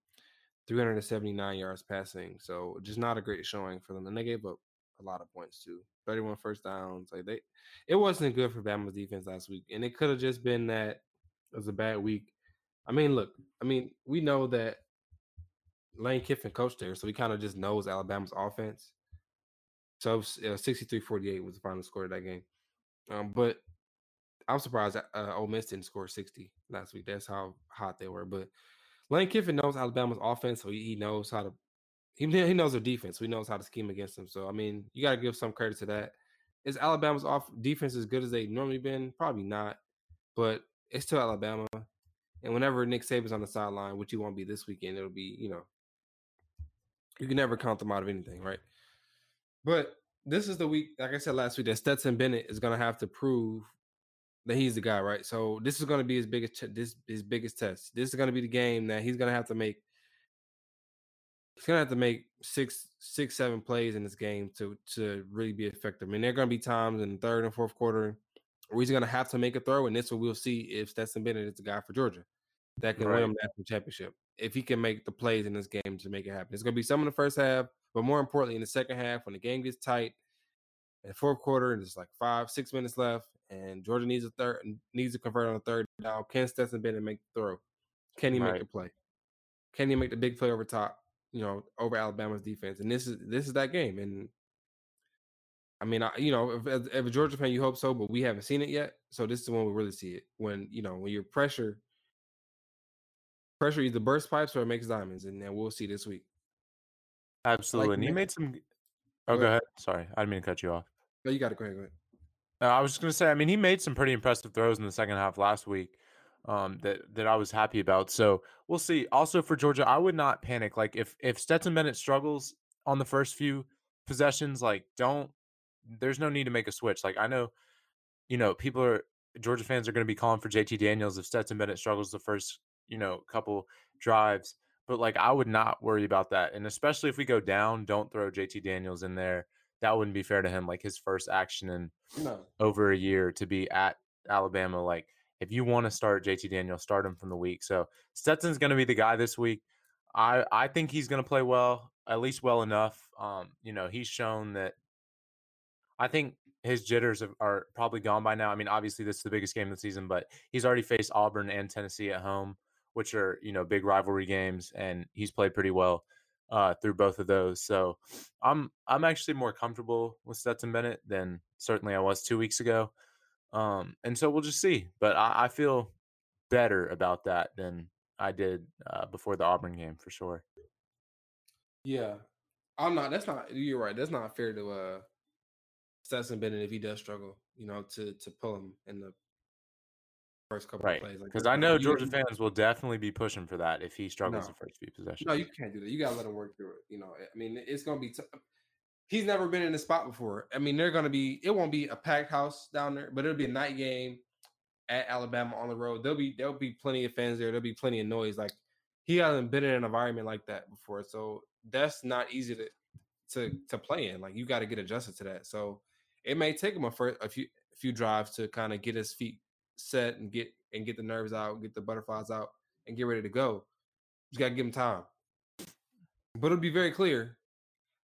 three hundred seventy-nine yards passing. So just not a great showing for them. And they gave up a lot of points too. thirty-one first downs. Like they, it wasn't good for Bama's defense last week. And it could have just been that it was a bad week. I mean, look, I mean, we know that Lane Kiffin coached there, so he kind of just knows Alabama's offense. So sixty-three forty-eight was the final score of that game. Um, but I'm surprised that, uh, Ole Miss didn't score sixty last week. That's how hot they were. But Lane Kiffin knows Alabama's offense, so he, he knows how to he, he knows their defense. So he knows how to scheme against them. So, I mean, you got to give some credit to that. Is Alabama's off defense as good as they've normally been? Probably not. But it's still Alabama. And whenever Nick Saban's on the sideline, which he won't be this weekend, it'll be, you know, you can never count them out of anything, right? But this is the week, like I said last week, that Stetson Bennett is going to have to prove that he's the guy, right? So this is going to be his biggest te- this his biggest test. This is going to be the game that he's going to have to make. He's going to have to make six, six, seven plays in this game to to really be effective. I mean, there are going to be times in the third and fourth quarter where he's going to have to make a throw, and this will we'll see if Stetson Bennett is the guy for Georgia that can right. win him the national championship. If he can make the plays in this game to make it happen, it's going to be some in the first half. But more importantly, in the second half, when the game gets tight, in the fourth quarter, and there's like five, six minutes left, and Georgia needs a third, needs to convert on a third down, can Stetson Bennett make the throw? Can he right. make the play? Can he make the big play over top? You know, over Alabama's defense. And this is this is that game. And I mean, I, you know, if, as, as a Georgia fan, you hope so, but we haven't seen it yet. So this is when we really see it. When you know, when your pressure, pressure either bursts pipes or it makes diamonds, and then we'll see this week. Absolutely. Like, and he made some – oh, go, go ahead. ahead. Sorry. I didn't mean to cut you off. No, you got it. Go ahead. Go ahead. Uh, I was just going to say, I mean, he made some pretty impressive throws in the second half last week um, that, that I was happy about. So we'll see. Also for Georgia, I would not panic. Like if, if Stetson Bennett struggles on the first few possessions, like don't – there's no need to make a switch. Like I know, you know, people are – Georgia fans are going to be calling for J T Daniels if Stetson Bennett struggles the first, you know, couple drives. But, like, I would not worry about that. And especially if we go down, don't throw J T Daniels in there. That wouldn't be fair to him. Like, his first action in no. over a year to be at Alabama. Like, if you want to start J T Daniels, start him from the week. So, Stetson's going to be the guy this week. I, I think he's going to play well, at least well enough. Um, you know, he's shown that I think his jitters have, are probably gone by now. I mean, obviously, this is the biggest game of the season, but he's already faced Auburn and Tennessee at home, which are, you know, big rivalry games, and he's played pretty well uh, through both of those. So I'm I'm actually more comfortable with Stetson Bennett than certainly I was two weeks ago. Um, and so we'll just see. But I, I feel better about that than I did uh, before the Auburn game for sure. Yeah. I'm not – that's not – you're right. That's not fair to uh, Stetson Bennett if he does struggle, you know, to to pull him in the – first couple right. of plays. Because like, I know like, Georgia you, fans will definitely be pushing for that if he struggles no. the first few possessions. No, you can't do that. You got to let him work through it. You know, I mean, it's going to be t- – he's never been in this spot before. I mean, they're going to be – it won't be a packed house down there, but it'll be a night game at Alabama on the road. There'll be there'll be plenty of fans there. There'll be plenty of noise. Like, he hasn't been in an environment like that before. So that's not easy to to, to play in. Like, you got to get adjusted to that. So it may take him a, first, a, few, a few drives to kind of get his feet set and get and get the nerves out, get the butterflies out, and get ready to go. You gotta give him time. But it'll be very clear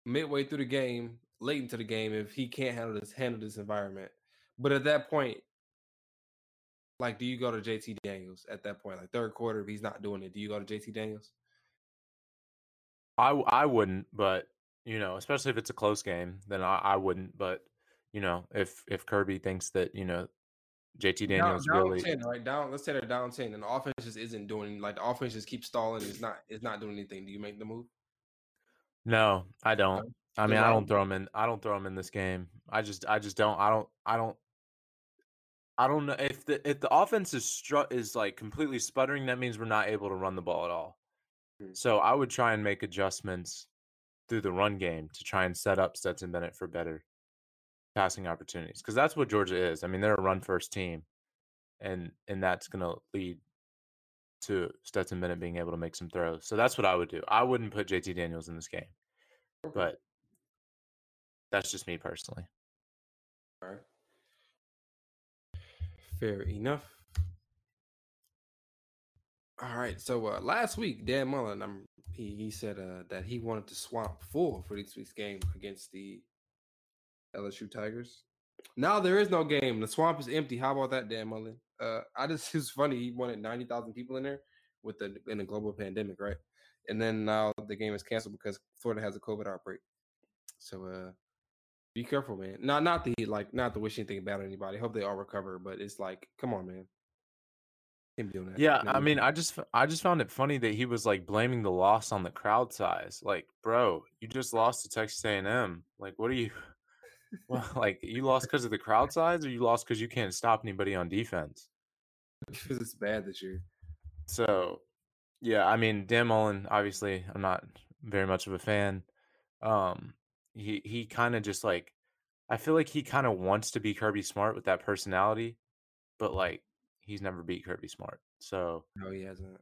midway through the game, late into the game, if he can't handle this handle this environment. But at that point, like, do you go to J T Daniels at that point? Like third quarter, if he's not doing it, do you go to J T Daniels? I I wouldn't, but you know, especially if it's a close game, then I, I wouldn't. But you know, if if Kirby thinks that you know. J T Daniels down, down really ten, right down. Let's say they're down ten, and the offense just isn't doing. Like the offense just keeps stalling. It's not. It's not doing anything. Do you make the move? No, I don't. I mean, I don't throw him in. I don't throw him in this game. I just. I just don't. I don't. I don't. I don't know if the if the offense is stru- is like completely sputtering. That means we're not able to run the ball at all. So I would try and make adjustments through the run game to try and set up Stetson Bennett for better passing opportunities, because that's what Georgia is. I mean, they're a run-first team, and and that's going to lead to Stetson Bennett being able to make some throws. So that's what I would do. I wouldn't put J T Daniels in this game, but That's just me personally. All right. Fair enough. All right. So uh, last week, Dan Mullen, um, he, he said uh, that he wanted to swamp four for this week's game against the L S U Tigers. Now there is no game. The swamp is empty. How about that, Dan Mullen? Uh, I just it's funny. He wanted ninety thousand people in there with the in a global pandemic, right? And then now the game is canceled because Florida has a COVID outbreak. So uh, be careful, man. Not not the like not to wish anything bad on anybody. Hope they all recover, but it's like, come on, man. Him doing that. Yeah, no, I mean, I just I just found it funny that he was like blaming the loss on the crowd size. Like, bro, you just lost to Texas A and M. Like, what are you? Well, like you lost because of the crowd size, or you lost because you can't stop anybody on defense. Because it's bad this year. So, yeah, I mean, Dan Mullen. Obviously, I'm not very much of a fan. Um, he he kind of just like, I feel like he kind of wants to be Kirby Smart with that personality, but like he's never beat Kirby Smart. So no, he hasn't.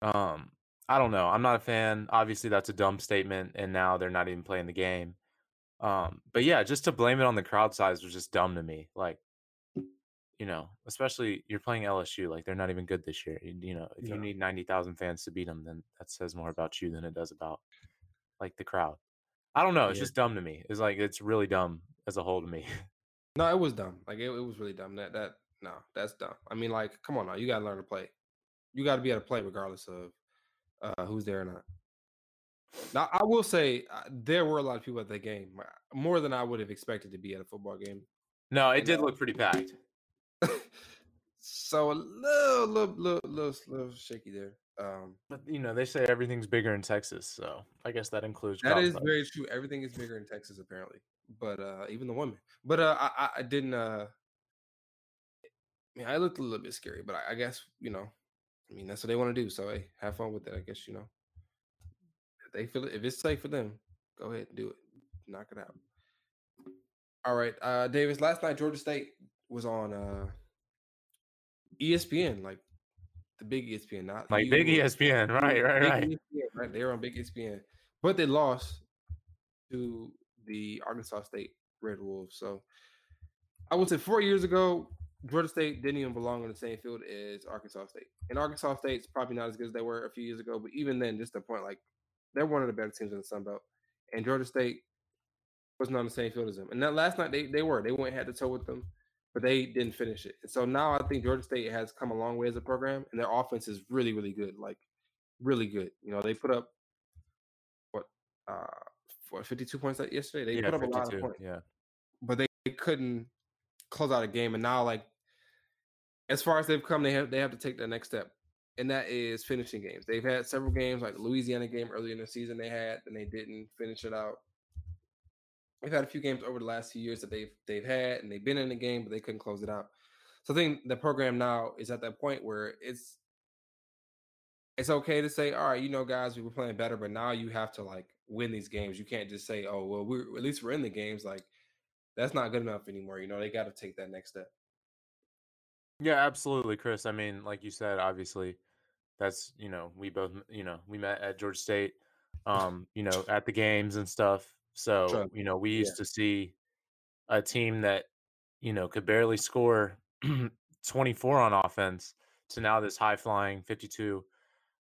Um, I don't know. I'm not a fan. Obviously, that's a dumb statement, and now they're not even playing the game. Um, but yeah, just to blame it on the crowd size was just dumb to me. Like, you know, especially you're playing L S U, like they're not even good this year. You, you know, if yeah. you need ninety thousand fans to beat them, then that says more about you than it does about like the crowd. I don't know. It's yeah. just dumb to me. It's like, it's really dumb as a whole to me. No, it was dumb. Like it, it was really dumb. That, that, no, that's dumb. I mean, like, come on now, you gotta learn to play. You gotta be able to play regardless of, uh, who's there or not. Now, I will say uh, there were a lot of people at that game, more than I would have expected to be at a football game. No, it and, did uh, look pretty packed. So a little, little, little, little, little shaky there. Um, but, you know, they say everything's bigger in Texas, so I guess that includes That conflict. Is very true. Everything is bigger in Texas, apparently, but uh, even the women. But uh, I, I didn't uh, – I mean, I looked a little bit scary, but I, I guess, you know, I mean, that's what they want to do. So, hey, have fun with it, I guess, you know. They feel it. If it's safe for them, go ahead and do it. Knock it out. All right, uh, Davis. Last night, Georgia State was on uh, E S P N, like the big E S P N, not like big E S P N. Right, right, right. E S P N, right. They were on big E S P N, but they lost to the Arkansas State Red Wolves. So I would say four years ago, Georgia State didn't even belong on the same field as Arkansas State, and Arkansas State's probably not as good as they were a few years ago. But even then, just the point, like. They're one of the better teams in the Sun Belt, and Georgia State wasn't on the same field as them. And that last night they, they were. They went head to toe with them, but they didn't finish it. And so now I think Georgia State has come a long way as a program, and their offense is really, really good, like really good. You know, they put up, what, uh, what fifty-two points yesterday? They yeah, put up fifty-two, a lot of points. Yeah. But they, they couldn't close out a game, and now, like, as far as they've come, they have they have to take the next step. And that is finishing games. They've had several games, like Louisiana game earlier in the season they had, and they didn't finish it out. They've had a few games over the last few years that they've they've had, and they've been in the game, but they couldn't close it out. So I think the program now is at that point where it's it's okay to say, all right, you know, guys, we were playing better, but now you have to, like, win these games. You can't just say, oh, well, we're at least we're in the games. Like, that's not good enough anymore. You know, they got to take that next step. Yeah, absolutely, Chris. I mean, like you said, obviously, that's, you know, we both, you know, we met at Georgia State, um, you know, at the games and stuff. So, True. you know, we used yeah. to see a team that, you know, could barely score twenty-four on offense to now this high-flying fifty-two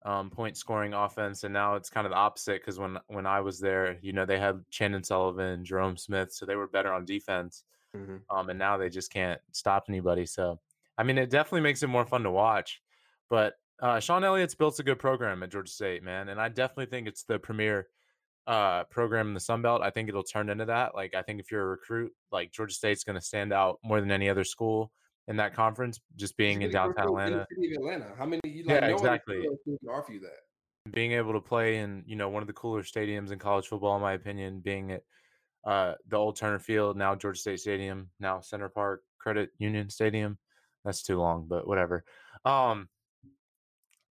um, point scoring offense. And now it's kind of the opposite because when, when I was there, you know, they had Chandon Sullivan, Jerome Smith, so they were better on defense. Mm-hmm. Um, and now they just can't stop anybody. So, I mean, it definitely makes it more fun to watch, but uh, Sean Elliott's built a good program at Georgia State, man, and I definitely think it's the premier uh, program in the Sun Belt. I think it'll turn into that. Like, I think if you're a recruit, like Georgia State's going to stand out more than any other school in that conference, just being in downtown Atlanta. Atlanta. How many? You, like, yeah, no exactly. Offer you that. Being able to play in, you know, one of the cooler stadiums in college football, in my opinion, being at uh, the old Turner Field, now Georgia State Stadium, now Center Park Credit Union Stadium. That's too long, but whatever. Um,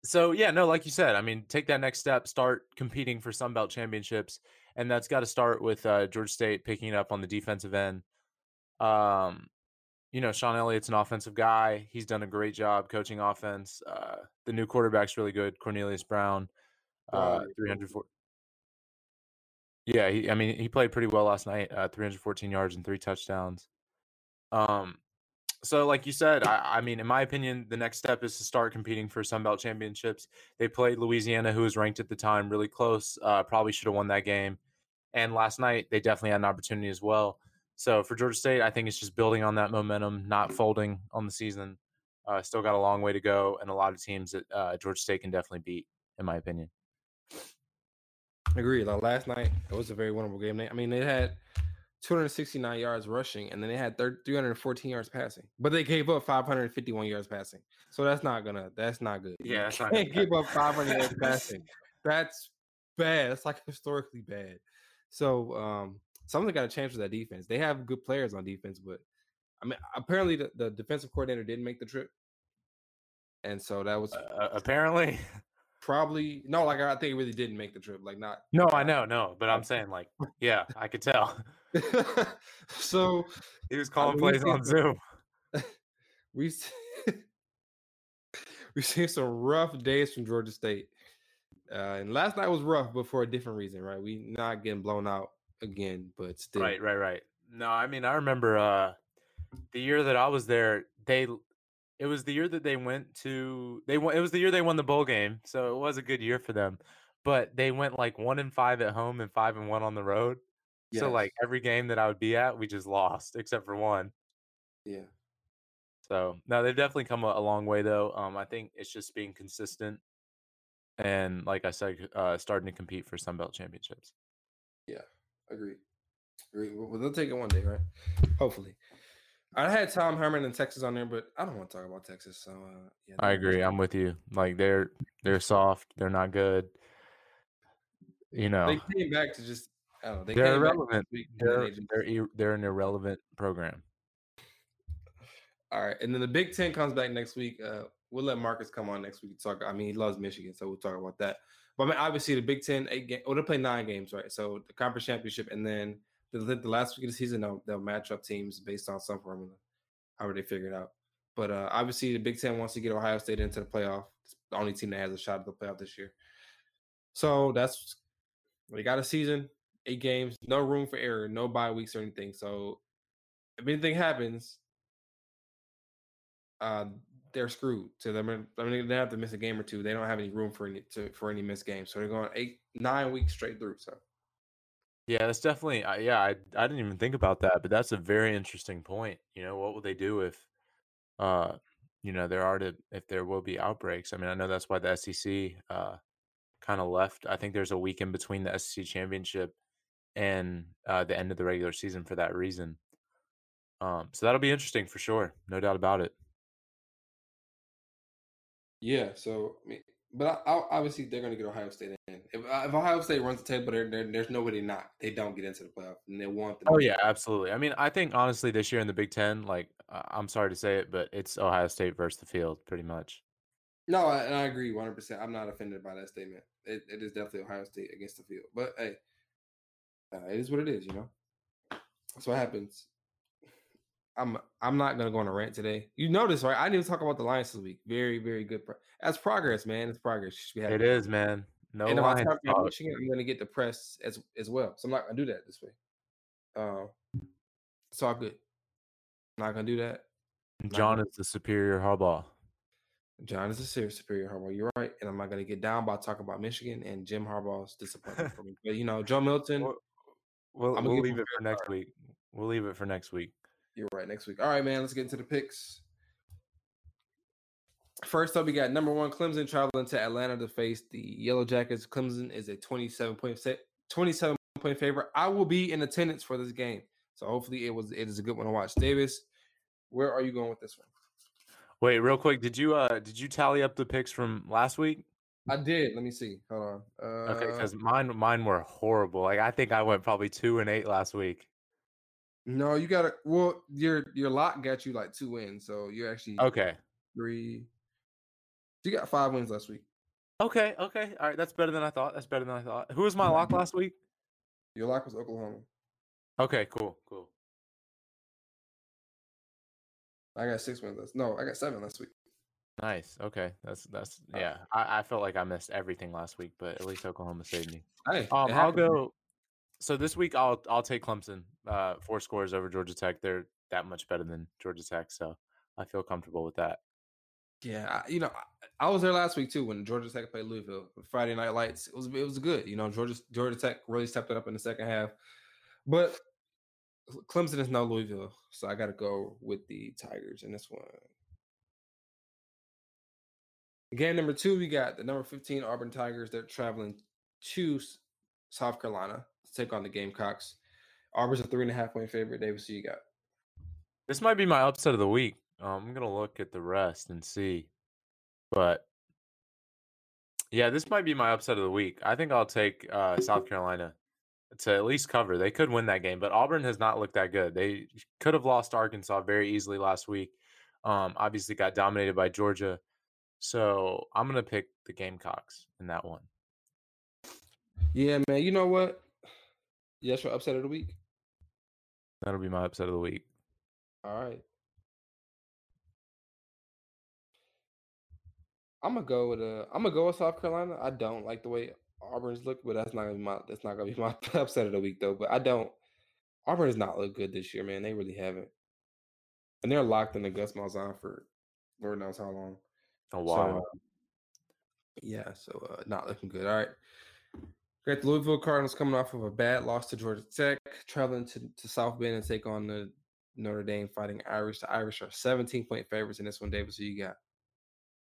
so, yeah, no, like you said, I mean, take that next step, start competing for Sun Belt championships, and that's got to start with uh, Georgia State picking it up on the defensive end. Um, you know, Sean Elliott's an offensive guy. He's done a great job coaching offense. Uh, the new quarterback's really good, Cornelius Brown. Uh, three hundred four Yeah, he, I mean, he played pretty well last night, uh, three hundred fourteen yards and three touchdowns. Um, so like you said, I, I mean, in my opinion, the next step is to start competing for Sun Belt championships. They played Louisiana, who was ranked at the time, really close. Uh, probably should have won that game. And last night, they definitely had an opportunity as well. So for Georgia State, I think it's just building on that momentum, not folding on the season. Uh, still got a long way to go, and a lot of teams that uh, Georgia State can definitely beat, in my opinion. Agreed. Like last night, it was a very winnable game. I mean, they had two hundred sixty-nine yards rushing, and then they had three hundred fourteen yards passing, but they gave up five hundred fifty-one yards passing. So that's not gonna. That's not good. Yeah, that's not. They gave up five hundred yards passing. That's bad. That's like historically bad. So um, something got to change with that defense. They have good players on defense, but I mean, apparently the, the defensive coordinator didn't make the trip, and so that was uh, apparently. Probably no, like I think he really didn't make the trip. Like not. No, I know, no, but I'm saying like, yeah, I could tell. So he was calling I mean, plays on Zoom. We've seen, we've seen some rough days from Georgia State, uh, and last night was rough, but for a different reason, right? We not getting blown out again, but still. Right, right, right. No, I mean I remember uh, the year that I was there. They. It was the year that they went to they won, it was the year they won the bowl game, so it was a good year for them. But they went like one and five at home and five and one on the road. Yes. So like every game that I would be at, we just lost except for one. Yeah. So no, they've definitely come a, a long way though. Um, I think it's just being consistent, and like I said, uh, starting to compete for Sun Belt championships. Yeah, agree. Agree. Well, they'll take it one day, right? Hopefully. I had Tom Herman and Texas on there, but I don't want to talk about Texas. So uh, yeah, I agree. I'm with you. Like they're they're soft. They're not good. You know, they came back to just. Oh, they they're irrelevant. They're they just, they're they're an irrelevant program. All right, and then the Big Ten comes back next week. Uh, we'll let Marcus come on next week to talk. I mean, he loves Michigan, so we'll talk about that. But I mean, obviously, the Big Ten eight game. Oh, they play nine games, right? So the conference championship, and then. The, the last week of the season, they'll, they'll match up teams based on some formula, however they figure it out. But uh, obviously, the Big Ten wants to get Ohio State into the playoff. It's the only team that has a shot at the playoff this year. So that's we got a season, eight games, no room for error, no bye weeks or anything. So if anything happens, uh, they're screwed. So they're, I mean, they have to miss a game or two. They don't have any room for any to, for any missed games. So they're going eight, nine weeks straight through. So. Yeah, that's definitely – yeah, I I didn't even think about that, but that's a very interesting point. You know, what will they do if, uh, you know, there are to, if there will be outbreaks? I mean, I know that's why the S E C uh, kind of left. I think there's a week in between the S E C championship and uh, the end of the regular season for that reason. Um, so that'll be interesting for sure, no doubt about it. Yeah, so – I mean. But I, I, obviously, they're going to get Ohio State in. If, if Ohio State runs the table, they're, they're, there's nobody not. They don't get into the playoff, and they want the. Oh, yeah, absolutely. I mean, I think, honestly, this year in the Big Ten, like, I'm sorry to say it, but it's Ohio State versus the field, pretty much. No, I, and I agree one hundred percent. I'm not offended by that statement. It, it is definitely Ohio State against the field. But, hey, uh, it is what it is, you know? That's what happens. I'm I'm not gonna go on a rant today. You notice, right? I didn't even talk about the Lions this week. Very, very good. Pro- That's progress, man. It's progress. It is, man. No Lions. Michigan, I'm gonna get depressed as as well. So I'm not gonna do that this way. Uh, it's all good. I'm not gonna do that. John is the superior Harbaugh. John is the superior Harbaugh. You're right, and I'm not gonna get down by talking about Michigan and Jim Harbaugh's disappointment for me. But you know, Joe Milton. We'll, we'll, I'm gonna we'll leave it for next week. We'll leave it for next week. You're right, next week. All right, man, let's get into the picks. First up, we got number one, Clemson traveling to Atlanta to face the Yellow Jackets. Clemson is a twenty-seven point favorite. I will be in attendance for this game, so hopefully it was it is a good one to watch. Davis, where are you going with this one? Wait, real quick, did you uh did you tally up the picks from last week? I did. Let me see. Hold on. Uh, okay, because mine mine were horrible. Like I think I went probably two and eight last week. No, you gotta. Well, your your lot got you like two wins, so you're actually okay. Three, you got five wins last week. Okay, okay, all right. That's better than I thought. That's better than I thought. Who was my lock last week? Your lock was Oklahoma. Okay, cool, cool. I got six wins last. No, I got seven last week. Nice. Okay, that's that's yeah. I, I felt like I missed everything last week, but at least Oklahoma saved me. Hey, um, I'll go. So this week I'll I'll take Clemson uh, four scores over Georgia Tech. They're that much better than Georgia Tech, so I feel comfortable with that. Yeah, I, you know, I, I was there last week too when Georgia Tech played Louisville. Friday Night Lights. It was it was good. You know, Georgia Georgia Tech really stepped it up in the second half, but Clemson is now Louisville, so I got to go with the Tigers in this one. Game number two, we got the number fifteen Auburn Tigers. They're traveling to South Carolina to take on the Gamecocks. Auburn's a three and a half point favorite. Davis, who you got? This might be my upset of the week. Um, I'm gonna look at the rest and see, but yeah, this might be my upset of the week. I think I'll take uh, South Carolina to at least cover. They could win that game, but Auburn has not looked that good. They could have lost to Arkansas very easily last week. Um, obviously, got dominated by Georgia. So I'm going to pick the Gamecocks in that one. Yeah, man. You know what? Yeah, that's your upset of the week. That'll be my upset of the week. All right. I'm gonna go with uh, I'm gonna go with South Carolina. I don't like the way Auburn's looked, but that's not gonna be my that's not gonna be my upset of the week though. But I don't. Auburn has not looked good this year, man. They really haven't, and they're locked into Gus Malzahn for Lord knows how long. Oh, wow. So, uh, yeah, so uh, not looking good. All right. Got the Louisville Cardinals coming off of a bad loss to Georgia Tech, traveling to, to South Bend and take on the Notre Dame Fighting Irish. The Irish are seventeen-point favorites in this one, Davis. Who you got?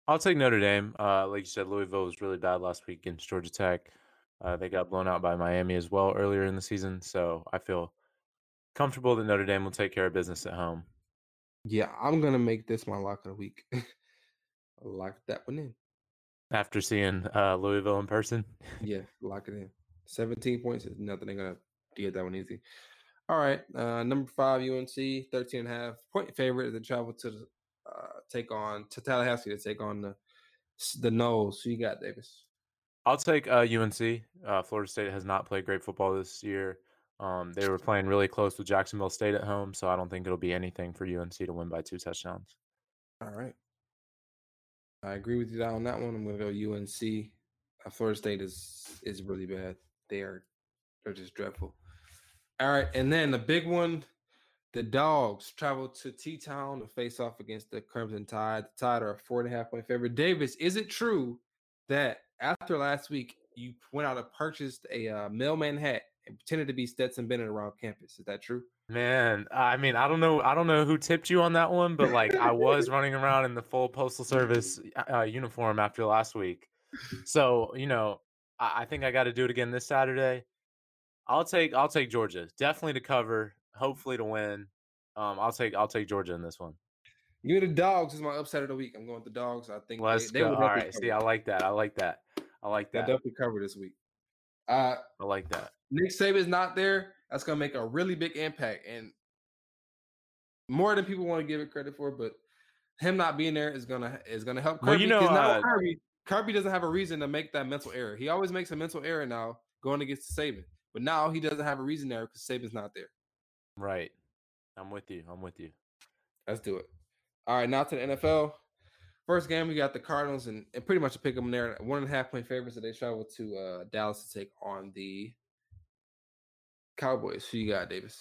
I'll take Notre Dame. Uh, like you said, Louisville was really bad last week against Georgia Tech. Uh, they got blown out by Miami as well earlier in the season, so I feel comfortable that Notre Dame will take care of business at home. Yeah, I'm going to make this my lock of the week. Lock that one in. After seeing uh, Louisville in person? Yeah, lock it in. seventeen points is nothing. They're going to get that one easy. All right. Uh, number five, U N C, thirteen and a half point favorite to travel to the, uh, take on, to Tallahassee to take on the the Noles. Who you got, Davis? I'll take uh, U N C. Uh, Florida State has not played great football this year. Um, they were playing really close with Jacksonville State at home, so I don't think it'll be anything for U N C to win by two touchdowns. All right. I agree with you on that one. I'm going to go U N C. Uh, Florida State is is really bad. They are they're just dreadful. All right, and then the big one, the Dogs travel to T-Town to face off against the Crimson Tide. The Tide are a four-and-a-half-point favorite. Davis, is it true that after last week you went out and purchased a uh, mailman hat and pretended to be Stetson Bennett around campus? Is that true? Man, I mean, I don't know, I don't know who tipped you on that one, but like, I was running around in the full Postal Service uh, uniform after last week, so you know, I, I think I got to do it again this Saturday. I'll take, I'll take Georgia, definitely to cover, hopefully to win. Um, I'll take, I'll take Georgia in this one. You the Dogs is my upset of the week. I'm going with the Dogs. I think Let's they, they go. Would All right, cover. See, I like that. I like that. I like that. They'll definitely cover this week. Uh, I like that. Nick Saban's not there. That's going to make a really big impact, and more than people want to give it credit for, but him not being there is going to is gonna help Kirby. Well, you know, uh, Kirby, Kirby doesn't have a reason to make that mental error. He always makes a mental error now going against Saban, but now he doesn't have a reason there because Saban's not there. Right. I'm with you. I'm with you. Let's do it. All right, now to the N F L. First game, we got the Cardinals, and, and pretty much pick them there. One and a half point favorites, so they travel to uh, Dallas to take on the Cowboys. Who you got, Davis?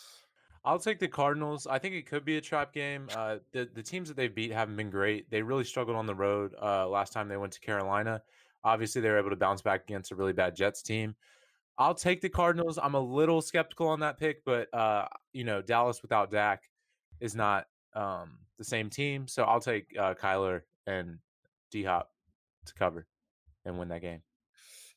I'll take the Cardinals. I think it could be a trap game. Uh, the the teams that they beat haven't been great. They really struggled on the road uh, last time they went to Carolina. Obviously, they were able to bounce back against a really bad Jets team. I'll take the Cardinals. I'm a little skeptical on that pick, but uh, you know, Dallas without Dak is not um, the same team. So I'll take uh, Kyler and D-Hop to cover and win that game.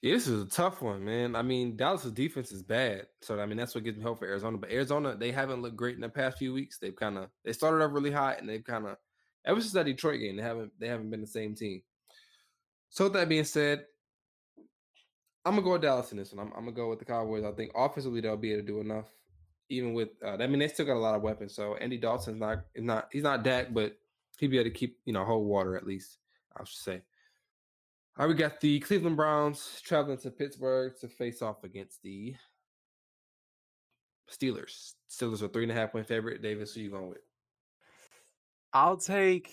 Yeah, this is a tough one, man. I mean, Dallas' defense is bad. So, I mean, that's what gives me hope for Arizona. But Arizona, they haven't looked great in the past few weeks. They've kind of – they started up really hot, and they've kind of – ever since that Detroit game, they haven't they haven't been the same team. So, with that being said, I'm going to go with Dallas in this one. I'm, I'm going to go with the Cowboys. I think offensively they'll be able to do enough, even with uh, – I mean, they still got a lot of weapons. So, Andy Dalton's not – not he's not Dak, but he'd be able to keep, you know, hold water at least, I should say. All right, we got the Cleveland Browns traveling to Pittsburgh to face off against the Steelers. Steelers are three and a half point favorite. Davis, who you going with? I'll take.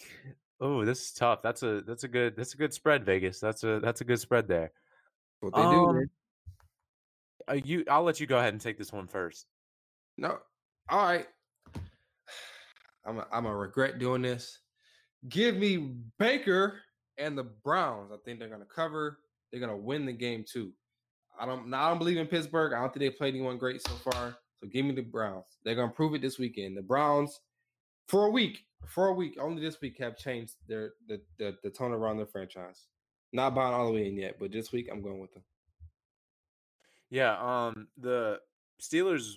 Oh, this is tough. That's a that's a good that's a good spread, Vegas. That's a that's a good spread there. What they um, do? Man. you, I'll let you go ahead and take this one first. No. All right. I'm I'm gonna regret doing this. Give me Baker and the Browns. I think they're gonna cover. They're gonna win the game too. I don't I don't believe in Pittsburgh. I don't think they played anyone great so far. So give me the Browns. They're gonna prove it this weekend. The Browns for a week, for a week, only this week have changed their the the, the tone around their franchise. Not buying all the way in yet, but this week I'm going with them. Yeah, um, the Steelers,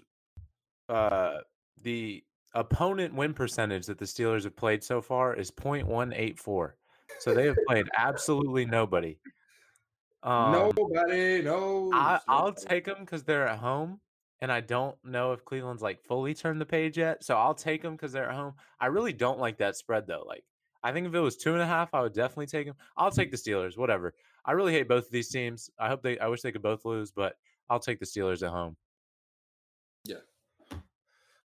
uh, the opponent win percentage that the Steelers have played so far is point one eight four. So they have played absolutely nobody. Um, nobody, no. I, I'll take them because they're at home, and I don't know if Cleveland's like fully turned the page yet. So I'll take them because they're at home. I really don't like that spread though. Like, I think if it was two and a half, I would definitely take them. I'll take the Steelers, whatever. I really hate both of these teams. I hope they. I wish they could both lose, but I'll take the Steelers at home. Yeah.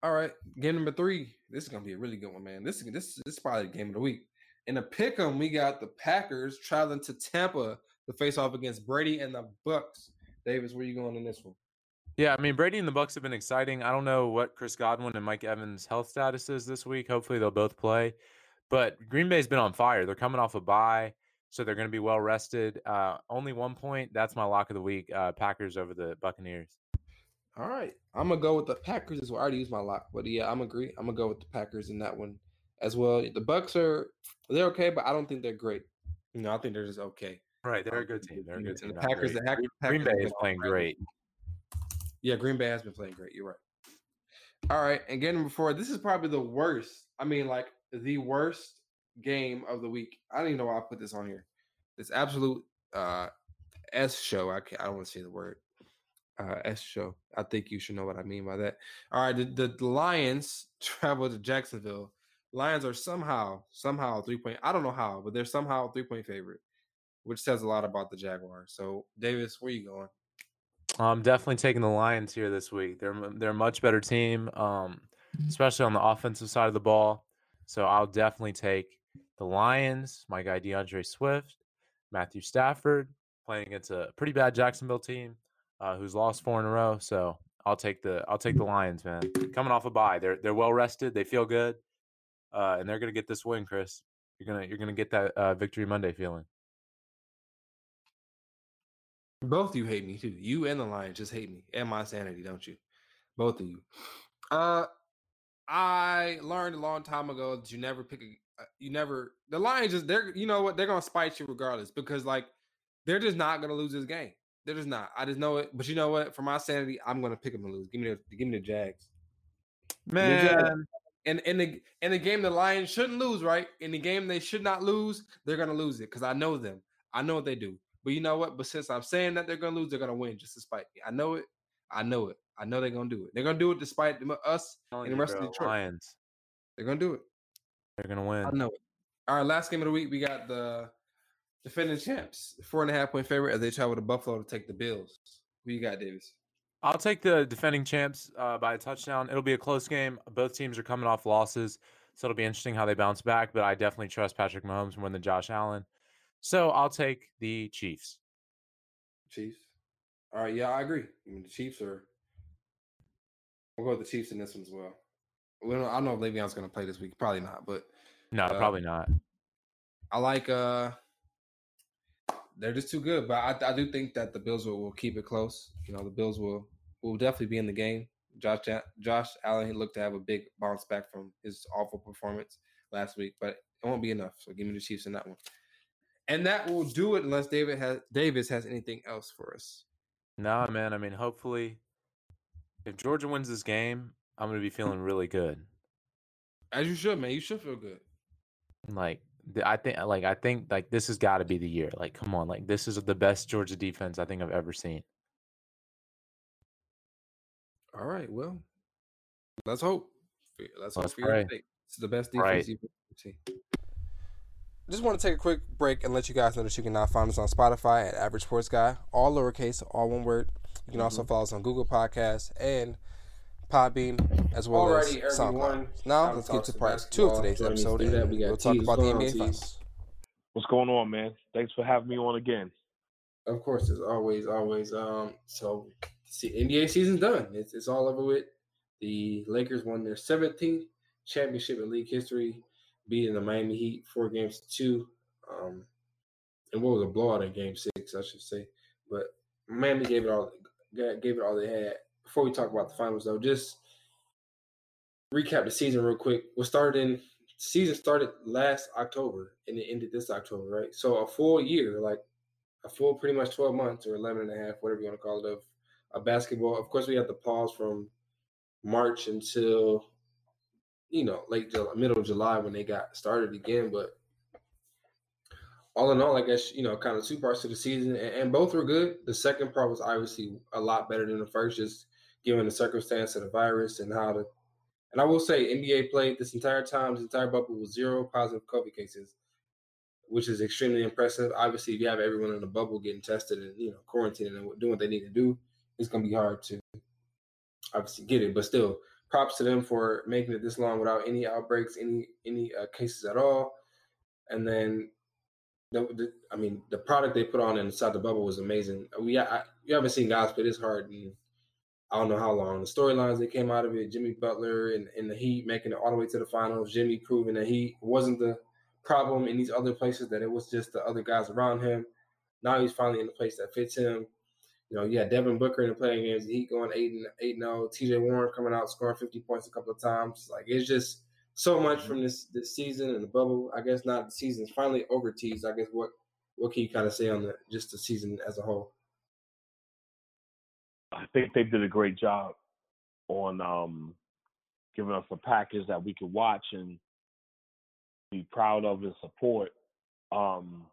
All right, game number three. This is gonna be a really good one, man. This is this this is probably the game of the week. In the pick'em, we got the Packers traveling to Tampa to face off against Brady and the Bucks. Davis, where you going in this one? Yeah, I mean, Brady and the Bucks have been exciting. I don't know what Chris Godwin and Mike Evans' health status is this week. Hopefully, they'll both play. But Green Bay's been on fire. They're coming off a bye, so they're going to be well rested. Uh, only one point. That's my lock of the week. Uh, Packers over the Buccaneers. All right, I'm gonna go with the Packers as well. I already used my lock, but yeah, I'm agree. I'm gonna go with the Packers in that one as well. The Bucks are they're okay, but I don't think they're great. You know, I think they're just okay. Right, they're a good team. They're a good team. The Packers, the Packers, Green Bay is playing great. Yeah, Green Bay has been playing great. You're right. All right, and game number four. This is probably the worst. I mean, like the worst game of the week. I don't even know why I put this on here. This absolute uh, S show. I can't, I don't want to say the word. Uh, S show. I think you should know what I mean by that. All right, the, the, the Lions travel to Jacksonville. Lions are somehow, somehow three point. I don't know how, but they're somehow a three point favorite, which says a lot about the Jaguars. So, Davis, where you going? I'm definitely taking the Lions here this week. They're they're a much better team, um, especially on the offensive side of the ball. So I'll definitely take the Lions. My guy DeAndre Swift, Matthew Stafford playing against a pretty bad Jacksonville team. Uh, who's lost four in a row? So I'll take the I'll take the Lions, man. Coming off a bye, they're they're well rested, they feel good, uh, and they're gonna get this win, Chris. You're gonna you're gonna get that uh, Victory Monday feeling. Both of you hate me too. You and the Lions just hate me and my sanity, don't you? Both of you. Uh, I learned a long time ago that you never pick a you never the Lions just they're you know what they're gonna spite you regardless because like they're just not gonna lose this game. They're just not. I just know it. But you know what? For my sanity, I'm gonna pick them and lose. Give me the give me the Jags. Man. The Jags. And in the in the game the Lions shouldn't lose, right? In the game they should not lose, they're gonna lose it. Because I know them. I know what they do. But you know what? But since I'm saying that they're gonna lose, they're gonna win just despite me. I know it. I know it. I know they're gonna do it. They're gonna do it despite us and the rest of Detroit. Lions. They're gonna do it. They're gonna win. I know it. All right, last game of the week, we got the defending champs, four and a half point favorite as they travel to Buffalo to take the Bills. Who you got, Davis? I'll take the defending champs uh, by a touchdown. It'll be a close game. Both teams are coming off losses, so it'll be interesting how they bounce back. But I definitely trust Patrick Mahomes more than Josh Allen. So I'll take the Chiefs. Chiefs. All right, yeah, I agree. I mean, the Chiefs are. We'll go with the Chiefs in this one as well. We don't, I don't know if Le'Veon's going to play this week. Probably not. But no, uh, probably not. I like. Uh, They're just too good, but I, I do think that the Bills will, will keep it close. You know, the Bills will, will definitely be in the game. Josh Josh Allen, he looked to have a big bounce back from his awful performance last week, but it won't be enough. So give me the Chiefs in that one, and that will do it. Unless David has Davis has anything else for us. Nah, man. I mean, hopefully, if Georgia wins this game, I'm gonna be feeling really good. As you should, man. You should feel good. Like. I think, like, I think, like, this has got to be the year. Like, come on, like, this is the best Georgia defense I think I've ever seen. All right, well, let's hope. Let's, let's hope for your sake. It's the best defense right. You've ever seen. Just want to take a quick break and let you guys know that you can now find us on Spotify at Average Sports Guy, all lowercase, all one word. You can mm-hmm. also follow us on Google Podcasts and Podbeam, as well Alrighty, as SoundCloud. Now, let's get to part two of today's episode, and that we we'll talk about the N B A Finals. What's going on, man? Thanks for having me on again. Of course, as always, always. Um, so, N B A season's done. It's it's all over with. The Lakers won their seventeenth championship in league history, beating the Miami Heat four games to two. Um, and what was a blowout in game six, I should say. But Miami gave it all gave it all they had. Before we talk about the finals, though, just recap the season real quick. What started in season started last October and it ended this October, right? So a full year, like a full pretty much twelve months or eleven and a half, whatever you want to call it, of a basketball. Of course, we had to pause from March until, you know, late July, middle of July when they got started again. But all in all, I guess, you know, kind of two parts to the season, and, and both were good. The second part was obviously a lot better than the first, just given the circumstance of the virus and how the – and I will say N B A played this entire time, this entire bubble was zero positive COVID cases, which is extremely impressive. Obviously, if you have everyone in the bubble getting tested and, you know, quarantining and doing what they need to do, it's going to be hard to obviously get it. But still, props to them for making it this long without any outbreaks, any any uh, cases at all. And then, the, the, I mean, the product they put on inside the bubble was amazing. We I, you haven't seen guys play this hard in I don't know how long. The storylines that came out of it, Jimmy Butler and, and the Heat making it all the way to the finals, Jimmy proving that he wasn't the problem in these other places, that it was just the other guys around him. Now he's finally in the place that fits him. You know, yeah, Devin Booker in the playing games, the Heat going eight and oh, T J Warren coming out, scoring fifty points a couple of times. Like, it's just so much from this this season and the bubble. I guess not the season's finally over, teased. I guess what, what can you kind of say on the just the season as a whole? I think they did a great job on um, giving us a package that we could watch and be proud of and support. Um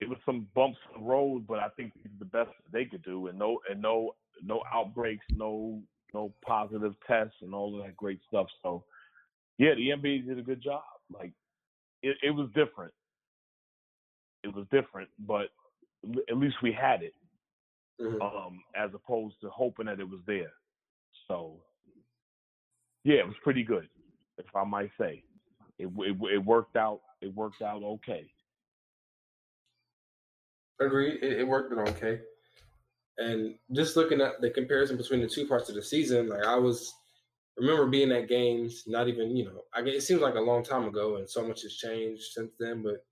It was some bumps in the road, but I think the best they could do, and no, and no, no outbreaks, no, no positive tests, and all of that great stuff. So, yeah, the N B A did a good job. Like, it, it was different. It was different, but at least we had it, mm-hmm. um, as opposed to hoping that it was there. So, yeah, it was pretty good, if I might say. It it, it worked out. It worked out okay. Agree. It, it worked out okay. And just looking at the comparison between the two parts of the season, like I was, remember being at games, not even, you know, I guess it seems like a long time ago and so much has changed since then, but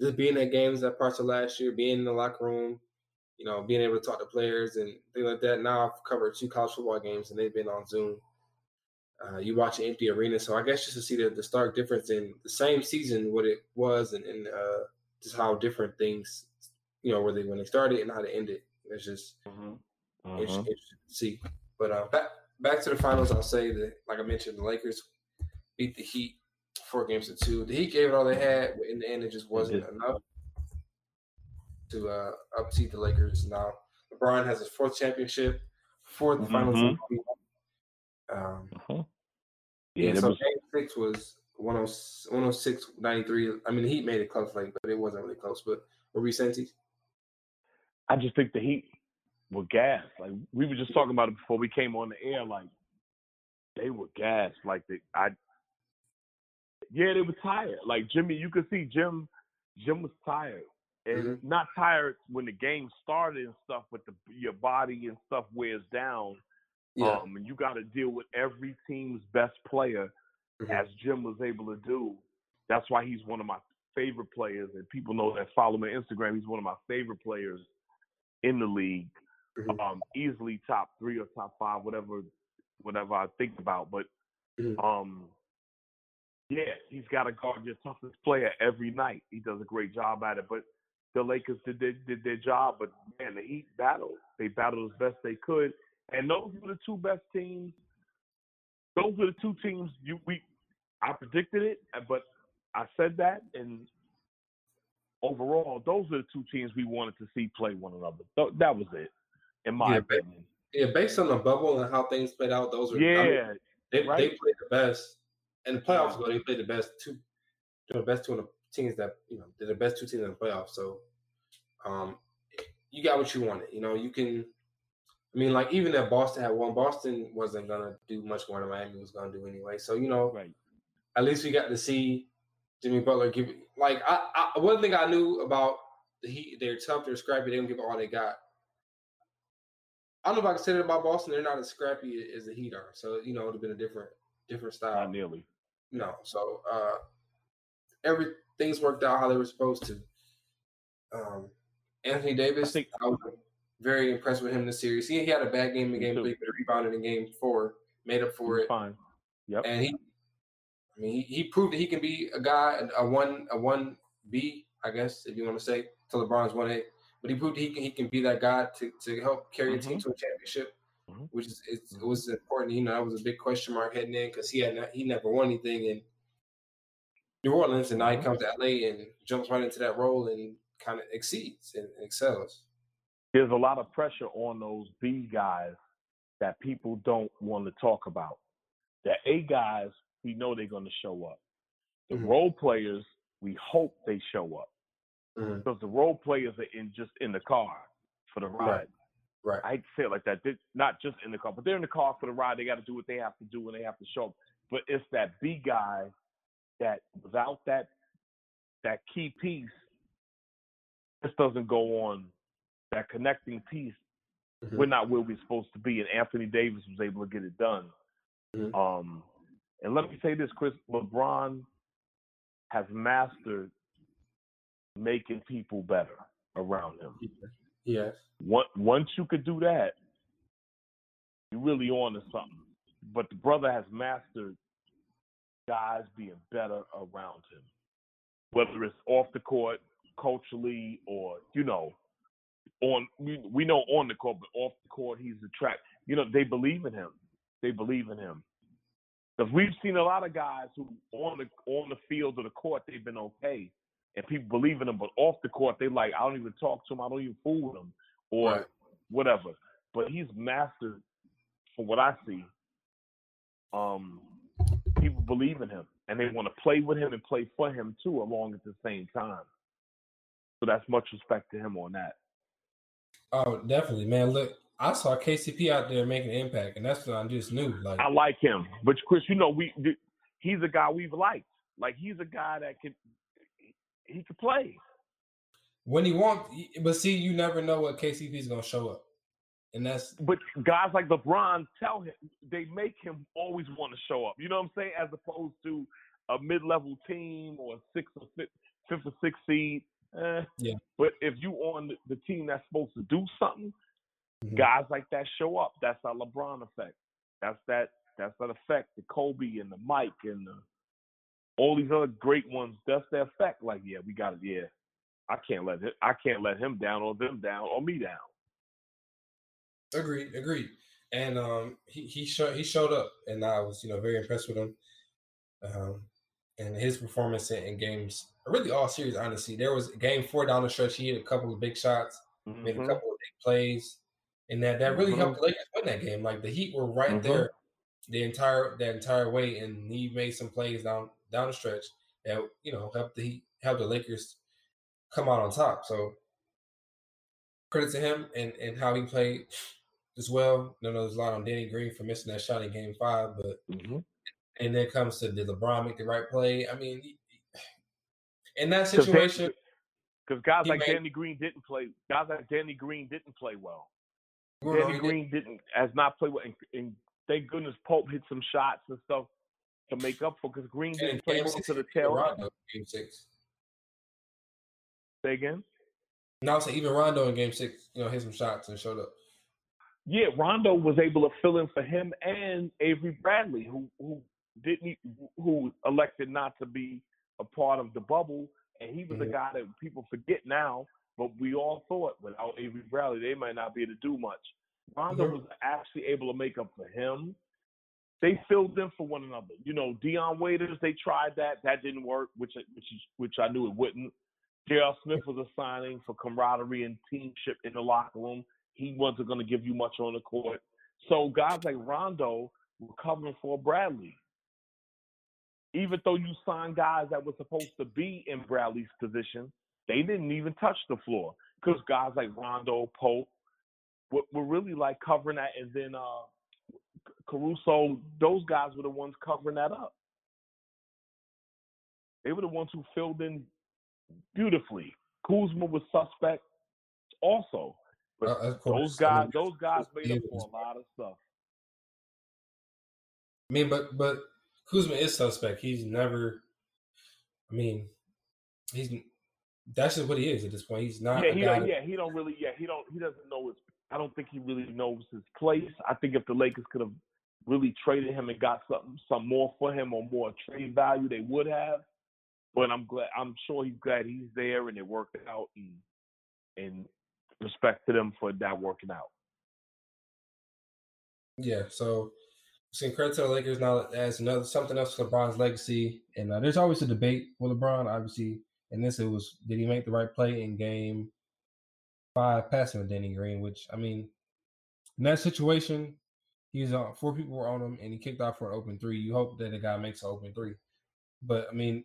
just being at games, that parts of last year, being in the locker room, you know, being able to talk to players and things like that. Now I've covered two college football games and they've been on Zoom. Uh, you watch an empty arena. So I guess just to see the, the stark difference in the same season, what it was and, and uh, just how different things, you know, where they when they started and how they ended. It's just mm-hmm. uh-huh. interesting to see. But uh, back back to the finals, I'll say that, like I mentioned, the Lakers beat the Heat four games to two. The Heat gave it all they had, but in the end, it just wasn't it enough to uh, upseed the Lakers. Now, LeBron has his fourth championship, fourth mm-hmm. finals. Um, uh-huh. Yeah, so was... game six was one oh six ninety-three. I mean, the Heat made it close, like, but it wasn't really close. But what were you saying, T? I just think the Heat were gassed. Like, we were just talking about it before we came on the air. Like, they were gassed. Like, they, I, yeah, they were tired. Like, Jimmy, you could see Jim, Jim was tired. And mm-hmm. not tired when the game started and stuff, but the, your body and stuff wears down. Yeah. Um, and you got to deal with every team's best player, mm-hmm. as Jim was able to do. That's why he's one of my favorite players. And people know that, follow me on Instagram. He's one of my favorite players in the league, mm-hmm. um, easily top three or top five, whatever, whatever I think about. But, mm-hmm. um, yeah, he's got to guard your toughest player every night. He does a great job at it. But the Lakers did, did, did their job. But, man, the Heat battled. They battled as best they could. And those were the two best teams. Those were the two teams you we I predicted it, but I said that, and overall, those are the two teams we wanted to see play one another. That was it, in my yeah, opinion. Yeah, based on the bubble and how things played out, those were yeah, I mean, they, right? they played the best. And the playoffs, though, they played the best two, the best two of the teams that you know, they're the best two teams in the playoffs. So, um, you got what you wanted. You know, you can. I mean, like even if Boston had won, Boston wasn't gonna do much more than Miami was gonna do anyway. So you know, right. At least we got to see Jimmy Butler give it. Like, I, I, one thing I knew about the Heat, they're tough, they're scrappy, they don't give all they got. I don't know if I can say that about Boston. They're not as scrappy as the Heat are. So, you know, it would have been a different different style. Not nearly. No. So uh, everything's worked out how they were supposed to. Um, Anthony Davis, I, think- I was very impressed with him in the series. He, he had a bad game in game three, but he rebounded in game four, made up for it. Fine. Yep. And he I mean he, he proved that he can be a guy, a one a one B, I guess, if you want to say, to LeBron's one A. But he proved he can, he can be that guy to, to help carry mm-hmm. a team to a championship, mm-hmm. which is it, it was important. You know, that was a big question mark heading in because he had not, he never won anything in New Orleans, and now he comes to L A and jumps right into that role and kind of exceeds and, and excels. There's a lot of pressure on those B guys that people don't want to talk about. The A guys, we know they're going to show up. The mm-hmm. role players, we hope they show up. Mm-hmm. Because the role players are in just in the car for the ride. Right. right. I hate to say it like that. They're not just in the car, but they're in the car for the ride. They got to do what they have to do and they have to show up. But it's that B guy that without that that key piece, this doesn't go on. That connecting piece, mm-hmm. we're not where we're supposed to be. And Anthony Davis was able to get it done. Mm-hmm. Um, and let me say this, Chris, LeBron has mastered making people better around him. Yes. Once, once you could do that, you're really on to something. But the brother has mastered guys being better around him, whether it's off the court, culturally, or, you know, on we, we know on the court, but off the court, he's the track. You know, they believe in him. They believe in him. Because we've seen a lot of guys who on the on the field or the court, they've been okay. And people believe in them, but off the court, they like, I don't even talk to him. I don't even fool with him or right. whatever. But he's mastered, from what I see, um, people believe in him. And they want to play with him and play for him, too, along at the same time. So that's much respect to him on that. Oh, definitely, man. Look, I saw K C P out there making an impact, and that's what I just knew. Like, I like him. But, Chris, you know, we he's a guy we've liked. Like, he's a guy that can – he could play when he wants, but see, you never know what K C P is going to show up, and that's. But guys like LeBron tell him they make him always want to show up. You know what I'm saying? As opposed to a mid-level team or a six or fifth, fifth or sixth seed. Eh. Yeah. But if you on the team that's supposed to do something, mm-hmm. guys like that show up. That's that LeBron effect. That's that. That's that effect. The Kobe and the Mike and the. All these other great ones, that's their effect. Like, yeah, we got it. Yeah, I can't let it, I can't let him down or them down or me down. Agreed, agreed. And um, he he showed he showed up, and I was you know very impressed with him. Um, and his performance in, in games, really all series, honestly. There was game four down the stretch. He hit a couple of big shots, mm-hmm. made a couple of big plays, and that that really mm-hmm. helped the Lakers win that game. Like the Heat were right mm-hmm. there the entire that entire way, and he made some plays down. down the stretch that, you know, helped the helped the Lakers come out on top. So credit to him and, and how he played as well. I know there's a lot on Danny Green for missing that shot in game five, but mm-hmm. and then comes to did LeBron make the right play? I mean, in that situation. Because guys like made, Danny Green didn't play. Guys like Danny Green didn't play well. Danny on, Green didn't. didn't, has not played well. And, and thank goodness Pope hit some shots and stuff to make up for, because Green didn't play well to the tail end. Game six. Say again? No, I said even Rondo in game six, you know, hit some shots and showed up. Yeah, Rondo was able to fill in for him and Avery Bradley, who who didn't who elected not to be a part of the bubble, and he was mm-hmm. a guy that people forget now, but we all thought without Avery Bradley they might not be able to do much. Rondo mm-hmm. was actually able to make up for him. They filled in for one another. You know, Deion Waiters, they tried that. That didn't work, which which which I knew it wouldn't. J R. Smith was a signing for camaraderie and teamship in the locker room. He wasn't going to give you much on the court. So guys like Rondo were covering for Bradley. Even though you signed guys that were supposed to be in Bradley's position, they didn't even touch the floor because guys like Rondo, Pope, were, were really like covering that. And then uh, – Caruso, those guys were the ones covering that up. They were the ones who filled in beautifully. Kuzma was suspect also. But uh, of course, those guys, I mean, those guys made up for a lot of stuff. I mean, but but Kuzma is suspect. He's never. I mean, he's that's just what he is at this point. He's not. Yeah, he don't, yeah, he don't really. Yeah, he don't. He doesn't know his. I don't think he really knows his place. I think if the Lakers could have really traded him and got something, some more for him or more trade value, they would have. But I'm glad. I'm sure he's glad he's there, and it worked out. And and respect to them for not working out. Yeah. So, so credit to the Lakers. Now as another something else to LeBron's legacy, and uh, there's always a debate with LeBron. Obviously, and this it was did he make the right play in game five passing to Danny Green? Which I mean, in that situation. He's on four people were on him, and he kicked out for an open three. You hope that the guy makes an open three, but I mean,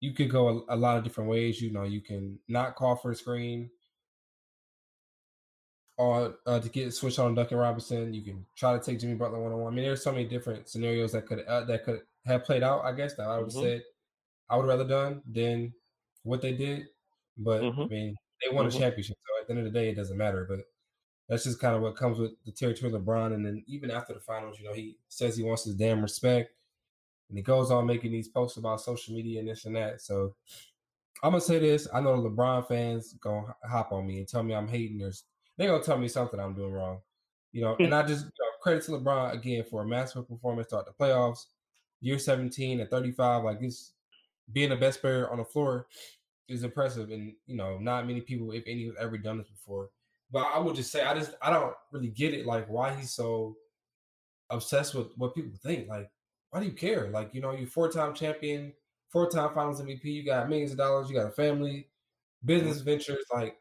you could go a, a lot of different ways. You know, you can not call for a screen, or uh, to get switched on Duncan Robinson. You can try to take Jimmy Butler one on one. I mean, there's so many different scenarios that could uh, that could have played out. I guess that I would mm-hmm. said I would rather done than what they did, but mm-hmm. I mean, they won mm-hmm. a championship, so at the end of the day, it doesn't matter. But that's just kind of what comes with the territory of LeBron. And then even after the finals, you know, he says he wants his damn respect. And he goes on making these posts about social media and this and that. So I'm going to say this. I know the LeBron fans going to hop on me and tell me I'm hating. They're going to tell me something I'm doing wrong. You know, and I just you know, credit to LeBron, again, for a massive performance throughout the playoffs. Year seventeen at thirty-five, like it's being the best player on the floor is impressive. And, you know, not many people, if any, have ever done this before. But I would just say I just I don't really get it, like why he's so obsessed with what people think. Like, why do you care? Like, you know, you're four-time champion, four-time Finals M V P. You got millions of dollars. You got a family, business ventures. Like,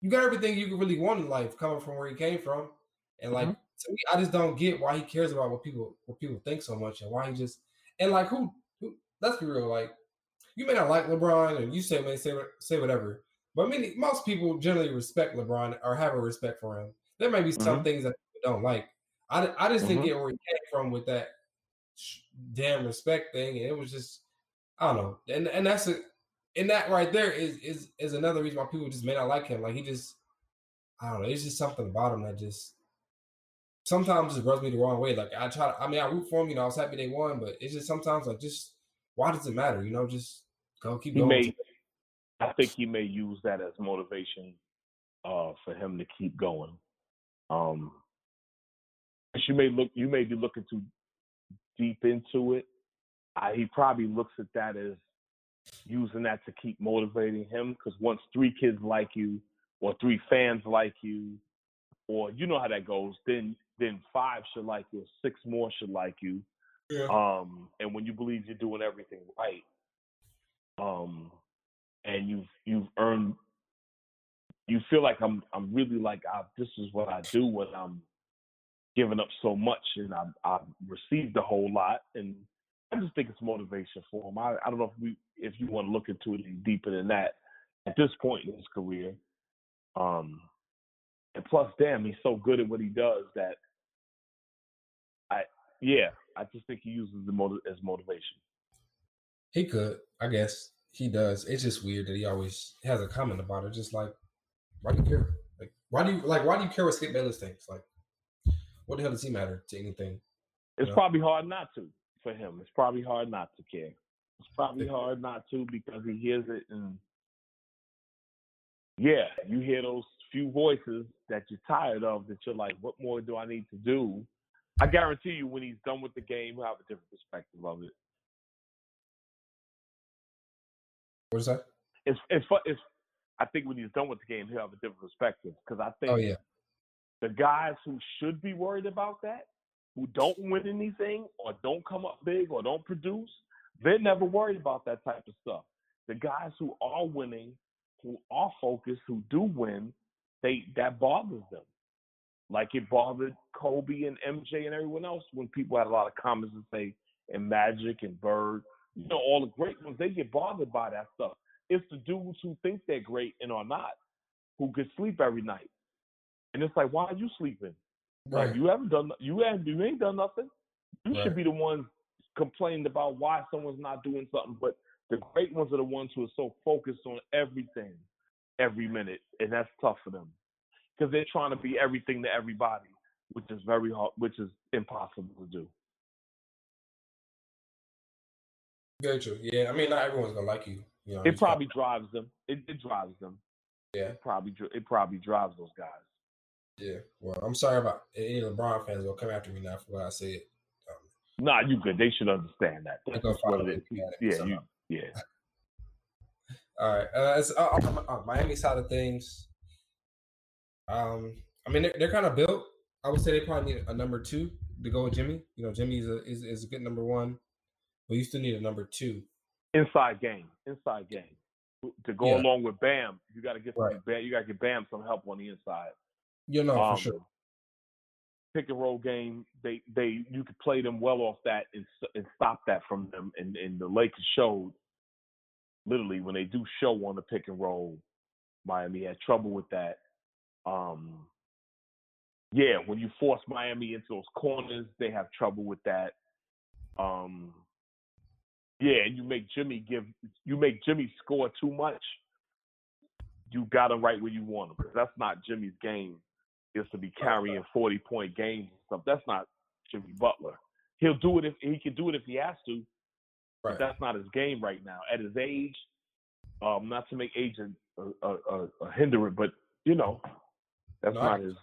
you got everything you could really want in life, coming from where he came from. And like, mm-hmm. to me, I just don't get why he cares about what people what people think so much, and why he just and like who, who let's be real. Like, you may not like LeBron, and you say may say say whatever. But many, most people generally respect LeBron or have a respect for him. There may be some mm-hmm. things that people don't like. I, I just mm-hmm. didn't get where he came from with that damn respect thing. And it was just, I don't know. And and that's a, and that right there is is is another reason why people just may not like him. Like he just, I don't know. It's just something about him that just sometimes just rubs me the wrong way. Like I try to, I mean, I root for him. You know, I was happy they won. But it's just sometimes like just, why does it matter? You know, just go keep going. Made- I think he may use that as motivation uh, for him to keep going. Um, you may look, you may be looking too deep into it. I, he probably looks at that as using that to keep motivating him, because once three kids like you, or three fans like you, or you know how that goes, then then five should like you, six more should like you. Yeah. Um, and when you believe you're doing everything right, um. And you've you've earned. You feel like I'm I'm really like I, this is what I do when I'm giving up so much, and I I received a whole lot, and I just think it's motivation for him. I, I don't know if we if you want to look into it any deeper than that at this point in his career. Um, and plus, damn, he's so good at what he does that I yeah I just think he uses the motiv- as motivation. He could, I guess. He does. It's just weird that he always has a comment about it. Just like, why do you care? Like, why do you like? Why do you care what Skip Bayless thinks? Like, what the hell does he matter to anything? It's you know? probably hard not to for him. It's probably hard not to care. It's probably hard not to because he hears it, and yeah, you hear those few voices that you're tired of. That you're like, what more do I need to do? I guarantee you, when he's done with the game, he'll have a different perspective of it. What is that? It's it's fun. It's I think when he's done with the game, he'll have a different perspective, because I think oh, yeah. the guys who should be worried about that, who don't win anything or don't come up big or don't produce, they're never worried about that type of stuff. The guys who are winning, who are focused, who do win, they that bothers them. Like it bothered Kobe and M J and everyone else when people had a lot of comments and say and Magic and Bird. You know, all the great ones, they get bothered by that stuff. It's the dudes who think they're great and are not, who get sleep every night. And it's like, why are you sleeping? Right. Like, you haven't done, you haven't, you ain't done nothing. You right. should be the one complaining about why someone's not doing something. But the great ones are the ones who are so focused on everything, every minute, and that's tough for them. because they're trying to be everything to everybody, which is very hard, which is impossible to do. Very true. Yeah, I mean, not everyone's gonna like you. You know, it probably drives them. It, it drives them. Yeah. It probably it probably drives those guys. Yeah. Well, I'm sorry about any LeBron fans will come after me now for what I said. Um, nah, you good. They should understand that. That's what it is. Yeah. You, yeah. All right. Uh, it's, uh, on, on Miami side of things. Um, I mean, they're, they're kind of built. I would say they probably need a number two to go with Jimmy. You know, Jimmy is a, is, is a good number one, but you still need a number two. Inside game, inside game. To go yeah. along with Bam, you got to get right. Bam, you got to get Bam some help on the inside. You know, um, for sure. Pick and roll game, they they you could play them well off that and, and stop that from them. And and the Lakers showed, literally, when they do show on the pick and roll, Miami had trouble with that. Um, yeah, when you force Miami into those corners, they have trouble with that. Um, yeah, and you make Jimmy give, you make Jimmy score too much. You got him right where you want him, because that's not Jimmy's game. Is to be carrying forty-point games and stuff. That's not Jimmy Butler. He'll do it if he can do it if he has to. Right. But that's not his game right now. At his age, um, not to make age a, a, a, a hindrance, but you know, that's no, not his.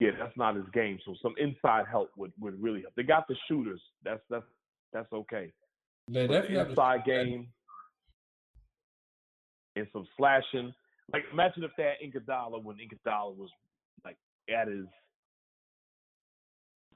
Yeah, that's not his game. So some inside help would, would really help. They got the shooters. That's that's that's okay. They definitely the inside have the, game and some slashing. Like, imagine if they had Iguodala when Iguodala was, like, at his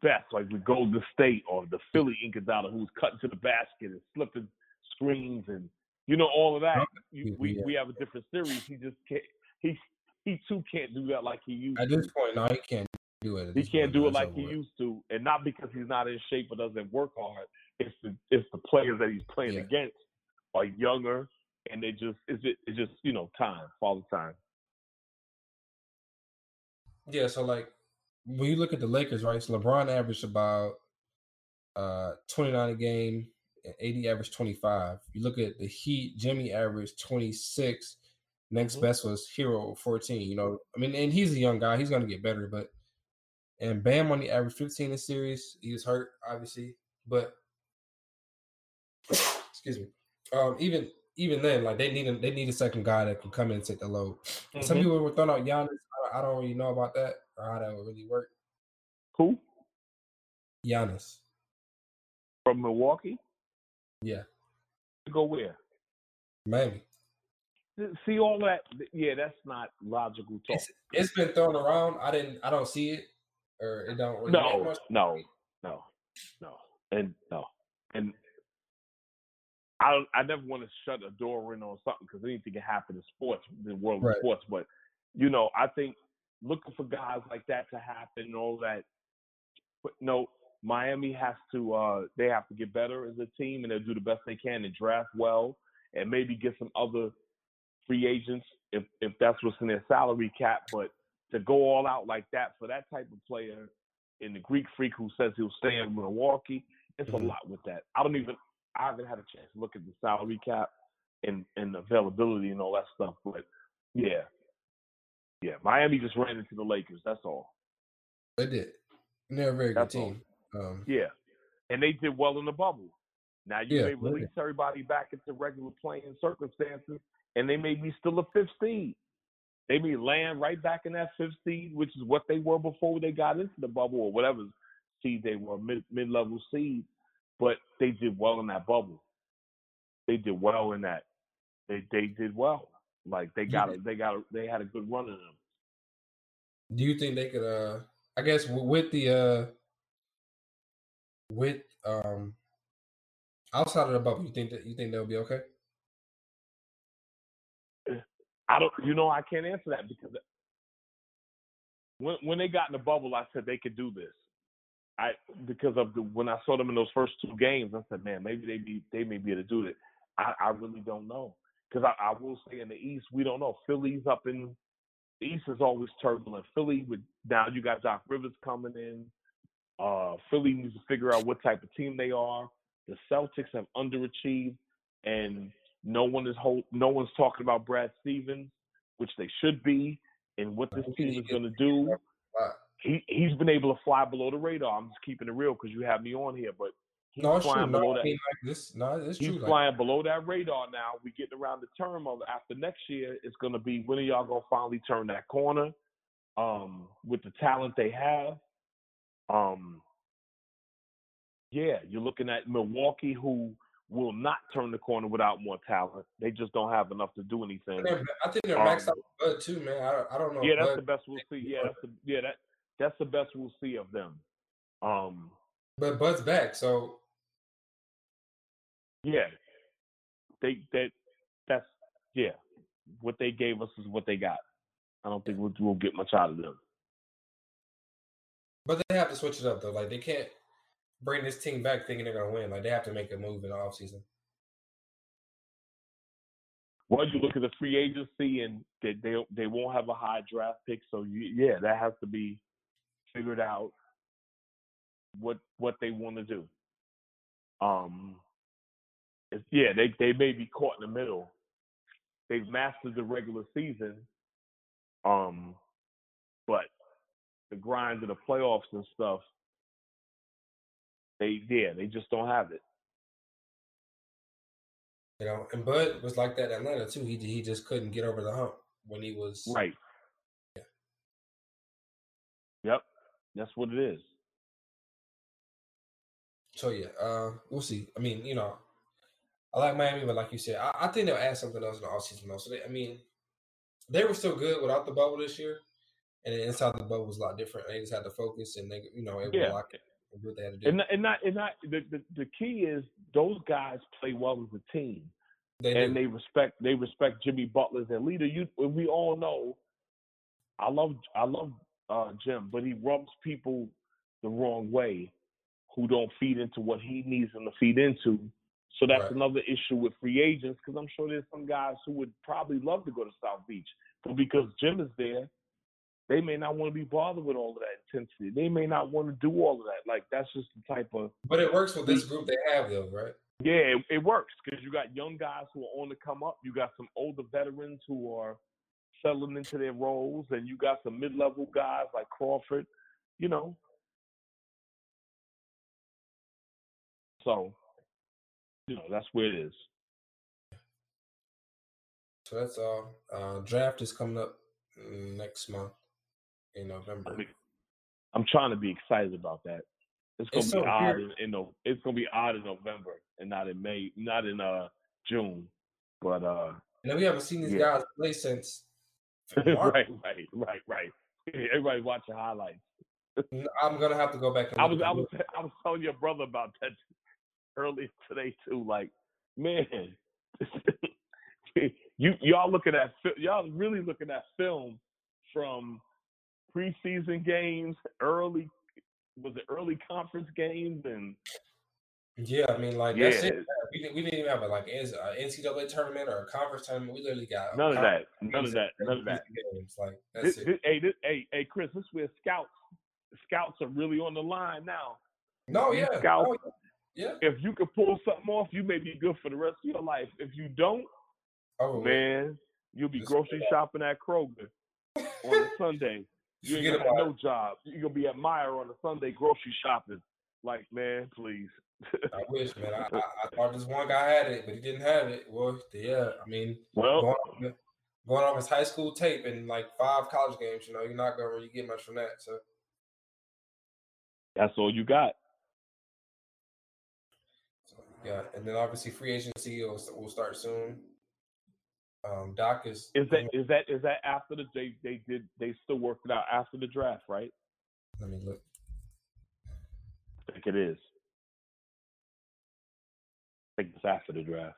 best, like the Golden State or the Philly Iguodala, who was cutting to the basket and slipping screens and, you know, all of that. You, we we have a different series. He just can't he, – he, too, can't do that like he used to. At this point, no, he can't do it. He can't do it like he used to, and not because he's not in shape or doesn't work hard. It's the, it's the players that he's playing yeah. against are younger. And they just, it's just, it's just, you know, time, all the time. Yeah, so, like, when you look at the Lakers, right, so LeBron averaged about uh, twenty-nine a game, and A D averaged twenty-five. You look at the Heat, Jimmy averaged twenty-six. Next mm-hmm. best was Hero, fourteen. You know, I mean, and he's a young guy. He's going to get better, but – and Bam on the average fifteen in the series. He was hurt, obviously, but – excuse me. Um, even – Even then, like they need a they need a second guy that can come in and take the load. Mm-hmm. Some people were throwing out Giannis. I don't really know about that or how that would really work. Who? Giannis from Milwaukee. Yeah. To go where? Miami. See all that? Yeah, that's not logical talk. It's, it's been thrown around. I didn't. I don't see it, or it don't. Really no, much. no, no, no, and no, and. I don't, I never want to shut a door in on something because anything can happen in sports, the world of right. sports. But, you know, I think looking for guys like that to happen and all that. But, no, Miami has to uh, – they have to get better as a team, and they'll do the best they can and draft well and maybe get some other free agents if, if that's what's in their salary cap. But to go all out like that for that type of player and the Greek freak who says he'll stay in Milwaukee, it's mm-hmm. a lot with that. I don't even – I haven't had a chance to look at the salary cap and, and availability and all that stuff. But, yeah. Yeah, Miami just ran into the Lakers. That's all. They did. And they're a very that's good team. Um, yeah. And they did well in the bubble. Now, you yeah, may release yeah. everybody back into regular playing circumstances, and they may be still a fifth seed. They may land right back in that fifth seed, which is what they were before they got into the bubble or whatever seed they were, mid, mid-level seed. But they did well in that bubble. They did well in that. They they did well. Like they got a, they got a, they had a good run in them. Do you think they could? Uh, I guess with the uh, with um, outside of the bubble, you think that you think they'll be okay? I don't. You know, I can't answer that because when when they got in the bubble, I said they could do this. I because of the, when I saw them in those first two games, I said, man, maybe they be they may be able to do it. I, I really don't know because I, I will say in the East we don't know. Philly's up in the East is always turbulent. Philly with now you got Doc Rivers coming in. Uh, Philly needs to figure out what type of team they are. The Celtics have underachieved, and no one is hold, no one's talking about Brad Stevens, which they should be. and what this team is going to do. He, he's been able to fly below the radar. I'm just keeping it real because you have me on here, but he's no, flying, true. Below, no, that, like this. No, it's he's true, flying like below that radar now. We're getting around the term of after next year, it's going to be when are y'all going to finally turn that corner um, with the talent they have? Um, yeah, you're looking at Milwaukee, who will not turn the corner without more talent. They just don't have enough to do anything. I think they're maxed um, out Bud too, man. I, I don't know. Yeah, that's Bud. The best we'll see. Yeah, that's the, yeah, that that's the best we'll see of them. Um, but Bud's back, so yeah, they that that's yeah. What they gave us is what they got. I don't think we'll, we'll get much out of them. But they have to switch it up though. Like they can't bring this team back thinking they're going to win. Like, they have to make a move in the offseason. Well, you look at the free agency, and they, they they won't have a high draft pick. So, you, yeah, that has to be figured out what what they want to do. Um, it's, yeah, they, they may be caught in the middle. They've mastered the regular season, um, but the grind of the playoffs and stuff, They yeah, they just don't have it. You know, and Bud was like that in Atlanta too. He he just couldn't get over the hump when he was right. Yeah. Yep, that's what it is. So yeah, uh, we'll see. I mean, you know, I like Miami, but like you said, I, I think they'll add something else in the offseason though. So they, I mean, they were still good without the bubble this year, and then inside the bubble was a lot different. They just had to focus, and they you know able yeah. to lock it. What they had to do. And not, and not, and not the, the, the key is those guys play well as a team, they and do. they respect they respect Jimmy Butler as their leader. You we all know, I love I love uh, Jim, but he rubs people the wrong way, who don't feed into what he needs them to feed into. So that's right. Another issue with free agents, because I'm sure there's some guys who would probably love to go to South Beach, but because Jim is there, they may not want to be bothered with all of that intensity. They may not want to do all of that. Like, that's just the type of... But it works with this group they have, though, right? Yeah, it, it works because you got young guys who are on the come up. You got some older veterans who are settling into their roles, and you got some mid-level guys like Crawford, you know. So, you know, that's where it is. So that's all. Uh, draft is coming up next month. In November, I mean, I'm trying to be excited about that. It's gonna it's be so odd in, in no, it's gonna be odd in November and not in May, not in uh June. But uh, and we haven't seen these yeah. guys play since. right, right, right, right. Everybody watching highlights. I'm gonna have to go back. And I was, I was, I was telling your brother about that earlier today too. Like, man, you y'all looking at y'all really looking at film from preseason games, early was it early conference games, and yeah, I mean, like yeah. that's it. We didn't, we didn't even have a, like an N C double A tournament or a conference tournament. We literally got none of that, none of that, none of that. Games. Like that's this, it. This, hey, this, hey, hey, Chris, this is where scouts scouts are really on the line now. No, yeah, scouts. No, yeah. If you can pull something off, you may be good for the rest of your life. If you don't, oh man, you'll be grocery shopping at Kroger on a Sunday. You ain't got no job. You're going to be at Meijer on a Sunday grocery shopping. Like, man, please. I wish, man. I, I, I thought this one guy had it, but he didn't have it. Well, yeah, I mean, well, going, off, going off his high school tape and, like, five college games, you know, you're not going to really get much from that. So that's all you got. So, yeah, and then obviously free agency will, will start soon. Um, Doc is is that is that is that after the they they did they still worked it out after the draft, right? Let me look. I think it is. I think it's after the draft.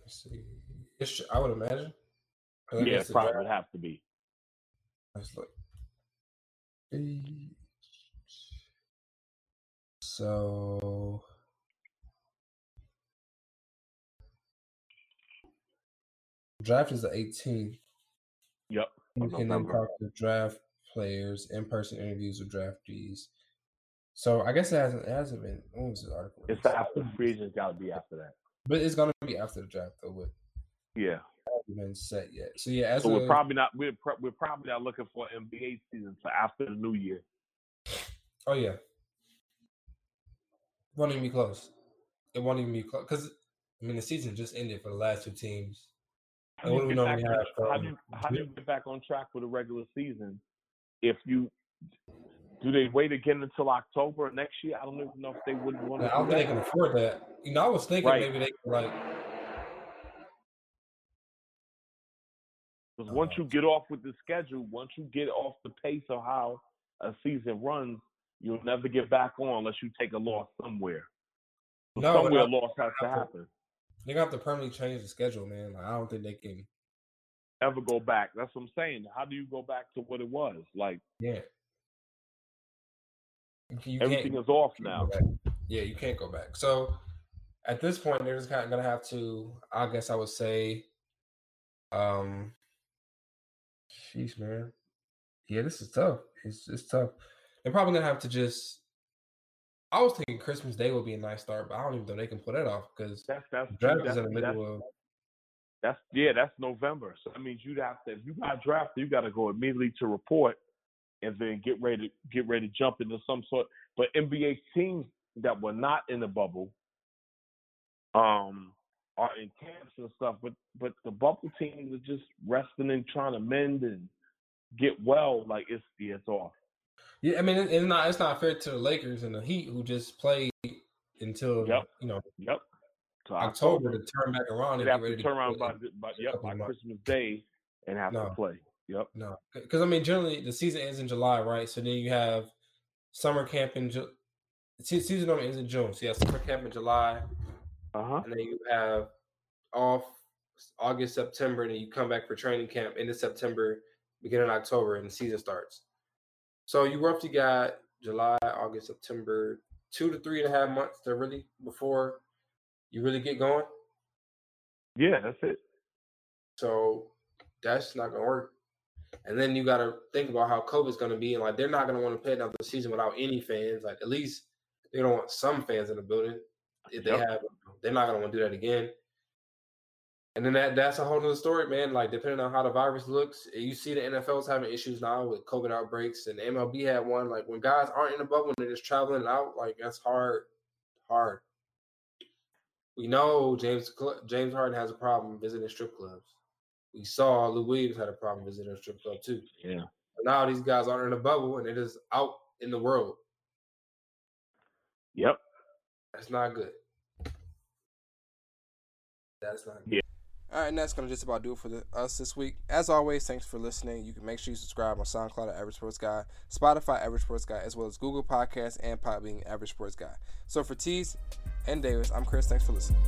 Let's see. It's, I would imagine. I yeah, it probably would have to be. Let's look. So. Draft is the eighteenth. Yep. You can then talk to draft players, in-person interviews with draftees. So I guess it hasn't, it hasn't been. When was this article? It's after free agents. Got to be after that. But it's gonna be after the draft, though. With yeah, been set yet. So yeah, as so we're a, probably not we're pro- we're probably not looking for N B A season for after the new year. Oh yeah, won't even be close. It won't even be close because I mean the season just ended for the last two teams. How do you, how, do, how do you get back on track with a regular season? If you do, they wait again until October next year. I don't even know if they wouldn't want to. I don't think they can afford that. You know, I was thinking right. maybe they could like. Because once you get off with the schedule, once you get off the pace of how a season runs, you'll never get back on unless you take a loss somewhere. So no, somewhere a loss has to happen. They got to permanently change the schedule, man. Like, I don't think they can ever go back. That's what I'm saying. How do you go back to what it was? Like, yeah, you everything is off now. Yeah, you can't go back. So at this point, they're just kind of gonna have to. I guess I would say, um, jeez, man, yeah, this is tough. It's it's tough. They're probably gonna have to just. I was thinking Christmas Day would be a nice start, but I don't even know they can pull that off because that's that's draft that's, is in the middle that's, of that's yeah, that's November. So that means you'd have to if you got drafted, you gotta go immediately to report and then get ready to get ready to jump into some sort. But N B A teams that were not in the bubble um are in camps and stuff, but but the bubble teams are just resting and trying to mend and get well, like it's yeah, it's off. Yeah, I mean, it's not it's not fair to the Lakers and the Heat who just played until yep. you know yep. October, October to turn back around. They have to turn around by, by, yep, by Christmas Day and have no. to play. Yep. No, because I mean, generally the season ends in July, right? So then you have summer camp in Ju- season normally ends in June. So you have summer camp in July, uh-huh. and then you have off August, September, and then you come back for training camp end of September, beginning of October, and the season starts. So you roughly got July, August, September, two to three and a half months to really before you really get going. Yeah, that's it. So that's not gonna work. And then you gotta think about how COVID's gonna be, and like they're not gonna want to play another season without any fans. Like at least they don't want some fans in the building. If they yep. have, they're not gonna want to do that again. And then that, that's a whole nother story, man. Like, depending on how the virus looks, you see the N F L's having issues now with COVID outbreaks, and M L B had one. Like, when guys aren't in the bubble and they're just traveling out, like, that's hard, hard. We know James James Harden has a problem visiting strip clubs. We saw Lou Williams had a problem visiting a strip club, too. Yeah. But now these guys aren't in the bubble, and they're just out in the world. Yep. That's not good. That's not good. Yeah. All right, and that's going to just about do it for the, us this week. As always, thanks for listening. You can make sure you subscribe on SoundCloud at Average Sports Guy, Spotify Average Sports Guy, as well as Google Podcasts and Podbean Average Sports Guy. So for Tease and Davis, I'm Chris. Thanks for listening.